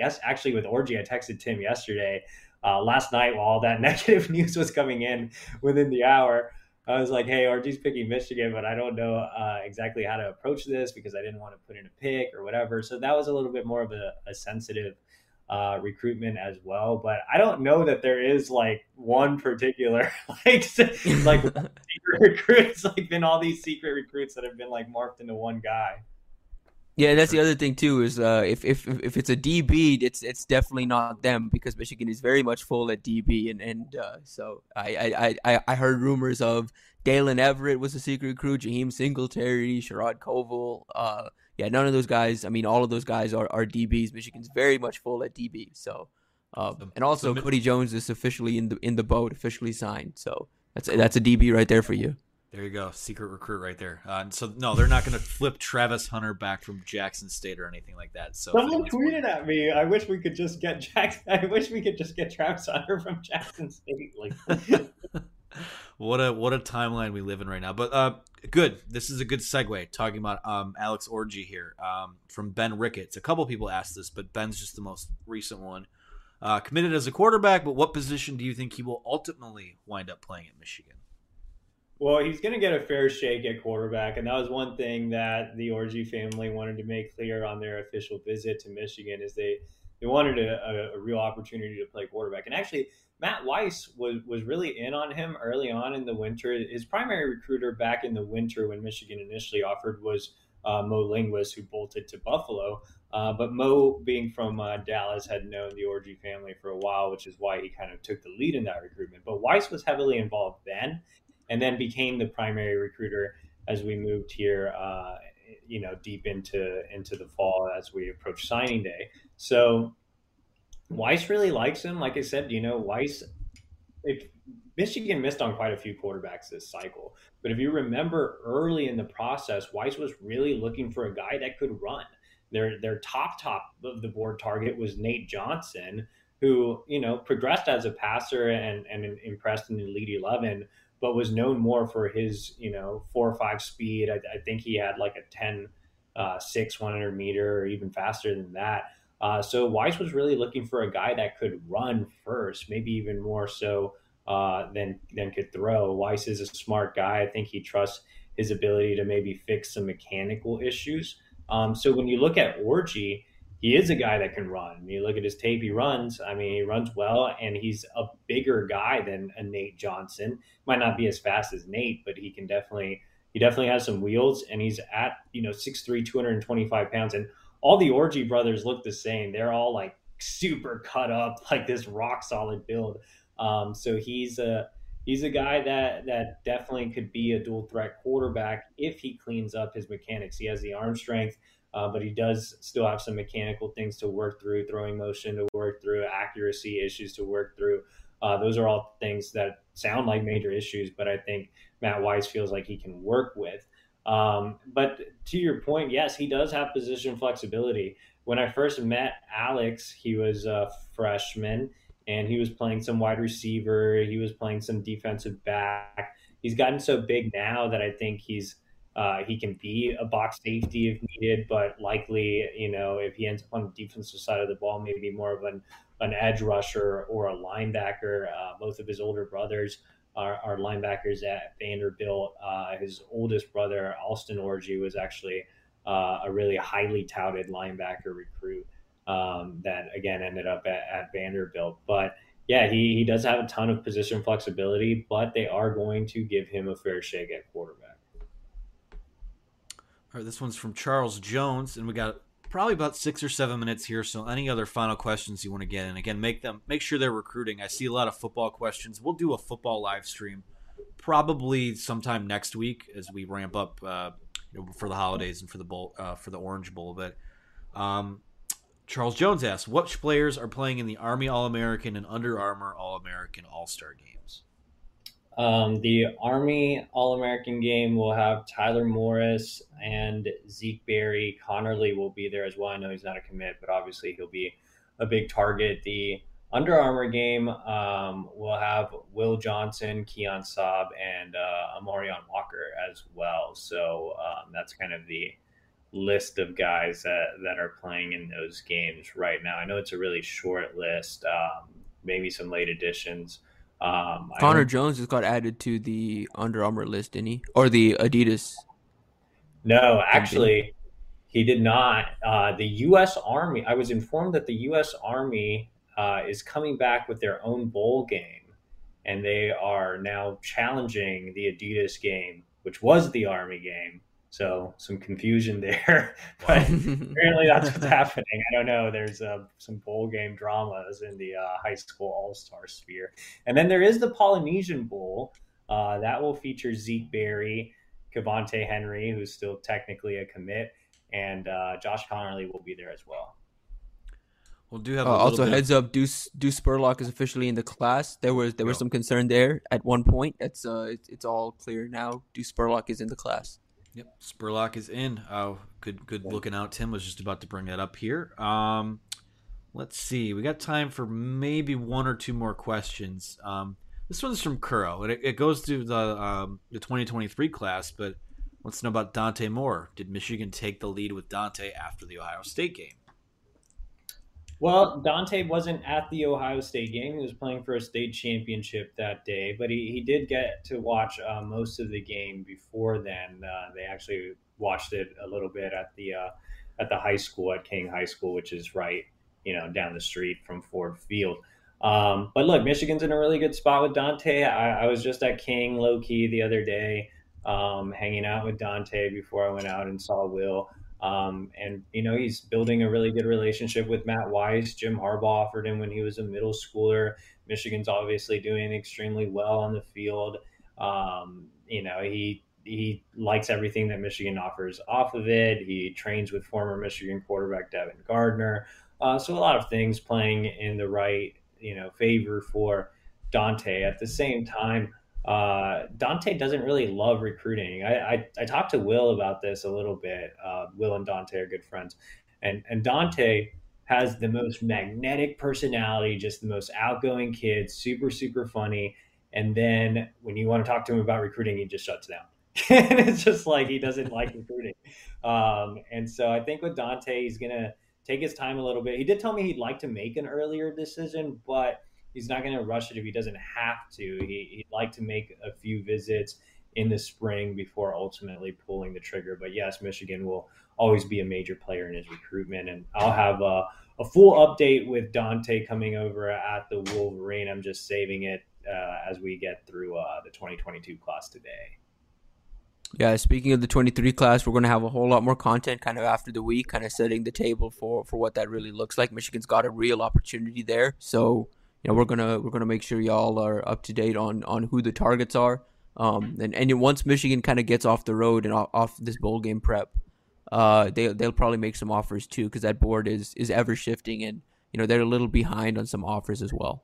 Orji, I texted Tim yesterday, last night while all that negative news was coming in within the hour. I was like, hey, Orji's picking Michigan, but I don't know exactly how to approach this because I didn't want to put in a pick or whatever. So that was a little bit more of a sensitive recruitment as well. But I don't know that there is one particular secret recruits. Been all these secret recruits that have been morphed into one guy. Yeah, that's the other thing too is if it's a DB, it's definitely not them, because Michigan is very much full at DB, and so I heard rumors of Dalen Everett was a secret recruit, Jaheim Singletary, Sherrod Koval. None of those guys. I mean, all of those guys are DBs. Michigan's very much full at DB. So, and also Cody Jones is officially in the boat, officially signed. So that's a DB right there for you. There you go. Secret recruit right there. So, no, they're not going to flip Travis Hunter back from Jackson State or anything like that. So someone tweeted at me, I wish we could just get Travis Hunter from Jackson State. What a timeline we live in right now. But good. This is a good segue talking about Alex Orji here from Ben Ricketts. A couple people asked this, but Ben's just the most recent one. Committed as a quarterback, but what position do you think he will ultimately wind up playing at Michigan? Well, he's going to get a fair shake at quarterback, and that was one thing that the Orji family wanted to make clear on their official visit to Michigan is they wanted a real opportunity to play quarterback. And actually, Matt Weiss was really in on him early on in the winter. His primary recruiter back in the winter when Michigan initially offered was Mo Linguist, who bolted to Buffalo. But Mo, being from Dallas, had known the Orji family for a while, which is why he kind of took the lead in that recruitment. But Weiss was heavily involved then, and then became the primary recruiter as we moved here, deep into the fall as we approach signing day. So Weiss really likes him. Like I said, Weiss, Michigan missed on quite a few quarterbacks this cycle. But if you remember early in the process, Weiss was really looking for a guy that could run. Their top of the board target was Nate Johnson, who, progressed as a passer and impressed in the Elite 11, but was known more for his, 4.5 speed. I think he had 10, 6, 100 meter, or even faster than that. So Weiss was really looking for a guy that could run first, maybe even more so than could throw. Weiss is a smart guy. I think he trusts his ability to maybe fix some mechanical issues. So when you look at Orji, he is a guy that can run. You look at his tape, he runs. I mean, he runs well, and he's a bigger guy than a Nate Johnson. Might not be as fast as Nate, but he can definitely has some wheels, and he's at, 6'3", 225 pounds. And all the Orji brothers look the same. They're all super cut up, this rock solid build. So he's a guy that definitely could be a dual threat quarterback if he cleans up his mechanics. He has the arm strength. But he does still have some mechanical things to work through, throwing motion to work through, accuracy issues to work through. Those are all things that sound like major issues, but I think Matt Weiss feels like he can work with. But to your point, yes, he does have position flexibility. When I first met Alex, he was a freshman, and he was playing some wide receiver. He was playing some defensive back. He's gotten so big now that I think he can be a box safety if needed, but likely, if he ends up on the defensive side of the ball, maybe more of an edge rusher or a linebacker. Both of his older brothers are linebackers at Vanderbilt. His oldest brother, Alston Orji, was actually a really highly touted linebacker recruit that, again, ended up at Vanderbilt. But, yeah, he does have a ton of position flexibility, but they are going to give him a fair shake at quarterback. All right, this one's from Charles Jones, and we got probably about 6 or 7 minutes here. So any other final questions you want to get in? Again, make sure they're recruiting. I see a lot of football questions. We'll do a football live stream probably sometime next week as we ramp up for the holidays and for the bowl, for the Orange Bowl. But Charles Jones asks, what players are playing in the Army All-American and Under Armour All-American All-Star games? The Army All-American game will have Tyler Morris and Zeke Berry. Connerly will be there as well. I know he's not a commit, but obviously he'll be a big target. The Under Armour game will have Will Johnson, Keon Sabb, and Amarion Walker as well. So that's kind of the list of guys that are playing in those games right now. I know it's a really short list, maybe some late additions. Connor Jones has got added to the Under Armour list, didn't he? Or the Adidas? No, actually, he did not. The U.S. Army, I was informed that the U.S. Army is coming back with their own bowl game, and they are now challenging the Adidas game, which was the Army game. So some confusion there, but apparently that's what's happening. I don't know. There's some bowl game dramas in the high school all-star sphere. And then there is the Polynesian Bowl. That will feature Zeke Berry, Kevontae Henry, who's still technically a commit, and Josh Connerly will be there as well. We'll do have also heads up. Deuce Spurlock is officially in the class. There was some concern there at one point. That's it's all clear now. Deuce Spurlock is in the class. Yep, Spurlock is in. Oh, good looking out. Tim was just about to bring that up here. Let's see. We got time for maybe one or two more questions. This one's from Kuro, and it goes to the 2023 class, but wants to know about Dante Moore. Did Michigan take the lead with Dante after the Ohio State game? Well, Dante wasn't at the Ohio State game. He was playing for a state championship that day, but he did get to watch most of the game before then. They actually watched it a little bit at the high school, at King High School, which is right, down the street from Ford Field. But look, Michigan's in a really good spot with Dante. I was just at King low-key the other day, hanging out with Dante before I went out and saw Will. And, he's building a really good relationship with Matt Weiss. Jim Harbaugh offered him when he was a middle schooler. Michigan's obviously doing extremely well on the field. He likes everything that Michigan offers off of it. He trains with former Michigan quarterback Devin Gardner. So a lot of things playing in the right, favor for Dante. At the same time, Dante doesn't really love recruiting. I talked to Will about this a little bit. Will and Dante are good friends, and Dante has the most magnetic personality, just the most outgoing kid, super, super funny. And then when you want to talk to him about recruiting, he just shuts down. And it's just like, he doesn't like recruiting. And so I think with Dante, he's going to take his time a little bit. He did tell me he'd like to make an earlier decision, but he's not going to rush it if he doesn't have to. He'd like to make a few visits in the spring before ultimately pulling the trigger. But yes, Michigan will always be a major player in his recruitment. And I'll have a full update with Dante coming over at the Wolverine. I'm just saving it as we get through the 2022 class today. Yeah, speaking of the 23 class, we're going to have a whole lot more content kind of after the week, kind of setting the table for what that really looks like. Michigan's got a real opportunity there. So we're gonna make sure y'all are up to date on who the targets are, and once Michigan kind of gets off the road and off this bowl game prep, they'll probably make some offers too, because that board is ever shifting, and they're a little behind on some offers as well.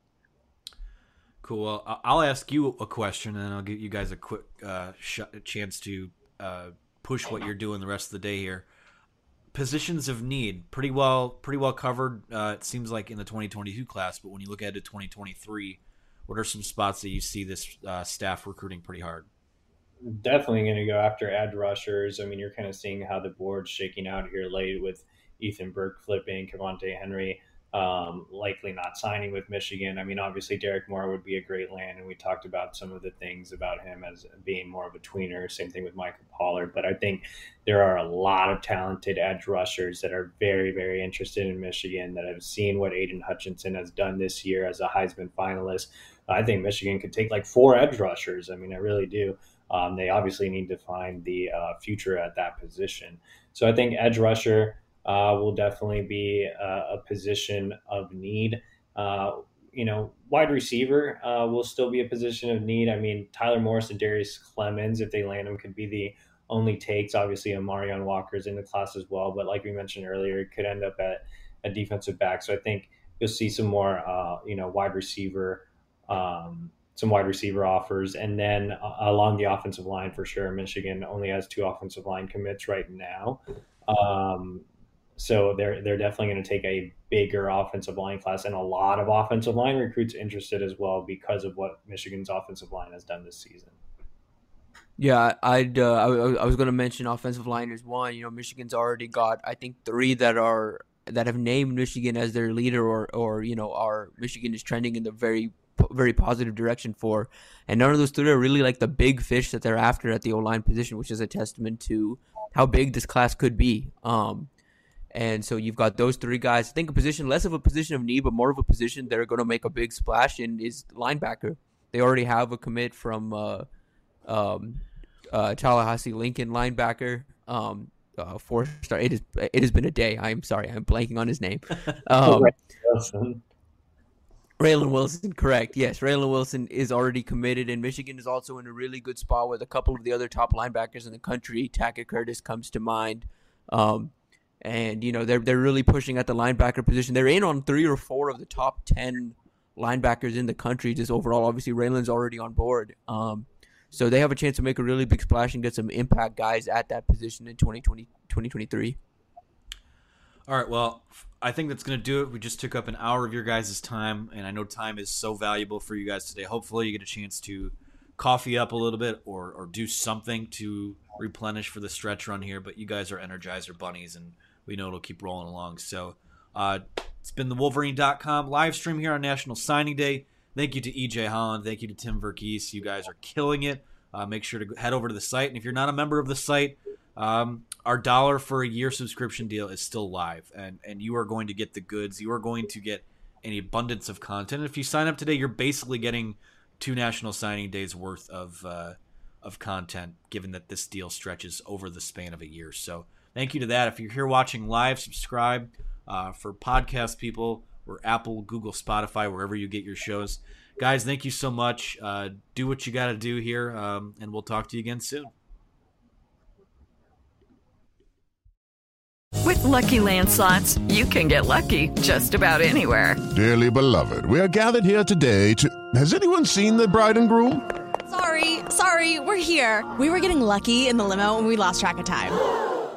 Cool. Well, I'll ask you a question, and I'll give you guys a quick chance to push what you're doing the rest of the day here. Positions of need pretty well covered, it seems like, in the 2022 class, but when you look ahead to 2023, what are some spots that you see this staff recruiting pretty hard? Definitely going to go after edge rushers. I mean, you're kind of seeing how the board's shaking out here late with Ethan Burke flipping, Kevontae Henry likely not signing with Michigan. I mean, obviously Derek Moore would be a great land, and we talked about some of the things about him as being more of a tweener. Same thing with Micah Pollard. But I think there are a lot of talented edge rushers that are very, very interested in Michigan, that have seen what Aiden Hutchinson has done this year as a Heisman finalist. I think Michigan could take like 4 edge rushers. I mean, I really do. They obviously need to find the future at that position. So I think edge rusher will definitely be a position of need. Wide receiver will still be a position of need. I mean, Tyler Morris and Darius Clemens, if they land him, could be the only takes. Obviously, Amarion Walker is in the class as well, but like we mentioned earlier, it could end up at a defensive back. So I think you'll see some more, wide receiver offers. And then along the offensive line, for sure, Michigan only has 2 offensive line commits right now. So they're definitely going to take a bigger offensive line class and a lot of offensive line recruits interested as well because of what Michigan's offensive line has done this season. Yeah, I was going to mention offensive line as one. Michigan's already got, I think, 3 that have named Michigan as their leader or Michigan is trending in the very, very positive direction for. And none of those 3 are really like the big fish that they're after at the O-line position, which is a testament to how big this class could be. And so you've got those 3 guys. I think a position, less of a position of need, but more of a position they're going to make a big splash in is linebacker. They already have a commit from Tallahassee Lincoln, linebacker, 4-star. It has been a day. I'm sorry, I'm blanking on his name. Raylan Wilson, correct. Yes, Raylan Wilson is already committed, and Michigan is also in a really good spot with a couple of the other top linebackers in the country. Tackett Curtis comes to mind. And they're really pushing at the linebacker position. They're in on 3 or 4 of the top 10 linebackers in the country. Just overall, obviously, Raylan's already on board. So they have a chance to make a really big splash and get some impact guys at that position in 2023. All right, well, I think that's going to do it. We just took up an hour of your guys' time, and I know time is so valuable for you guys today. Hopefully you get a chance to coffee up a little bit or do something to replenish for the stretch run here, but you guys are Energizer bunnies, and we know it'll keep rolling along. So it's been the Wolverine.com live stream here on National Signing Day. Thank you to EJ Holland. Thank you to Tim Verghese. You guys are killing it. Make sure to head over to the site. And if you're not a member of the site, our dollar for a year subscription deal is still live. And you are going to get the goods. You are going to get an abundance of content. And if you sign up today, you're basically getting 2 National Signing Days worth of content, given that this deal stretches over the span of a year. So thank you to that. If you're here watching live, subscribe. For podcast people, or Apple, Google, Spotify, wherever you get your shows. Guys, thank you so much. Do what you got to do here, and we'll talk to you again soon. With Lucky Land Slots, you can get lucky just about anywhere. Dearly beloved, we are gathered here today to... Has anyone seen the bride and groom? Sorry, we're here. We were getting lucky in the limo, and we lost track of time.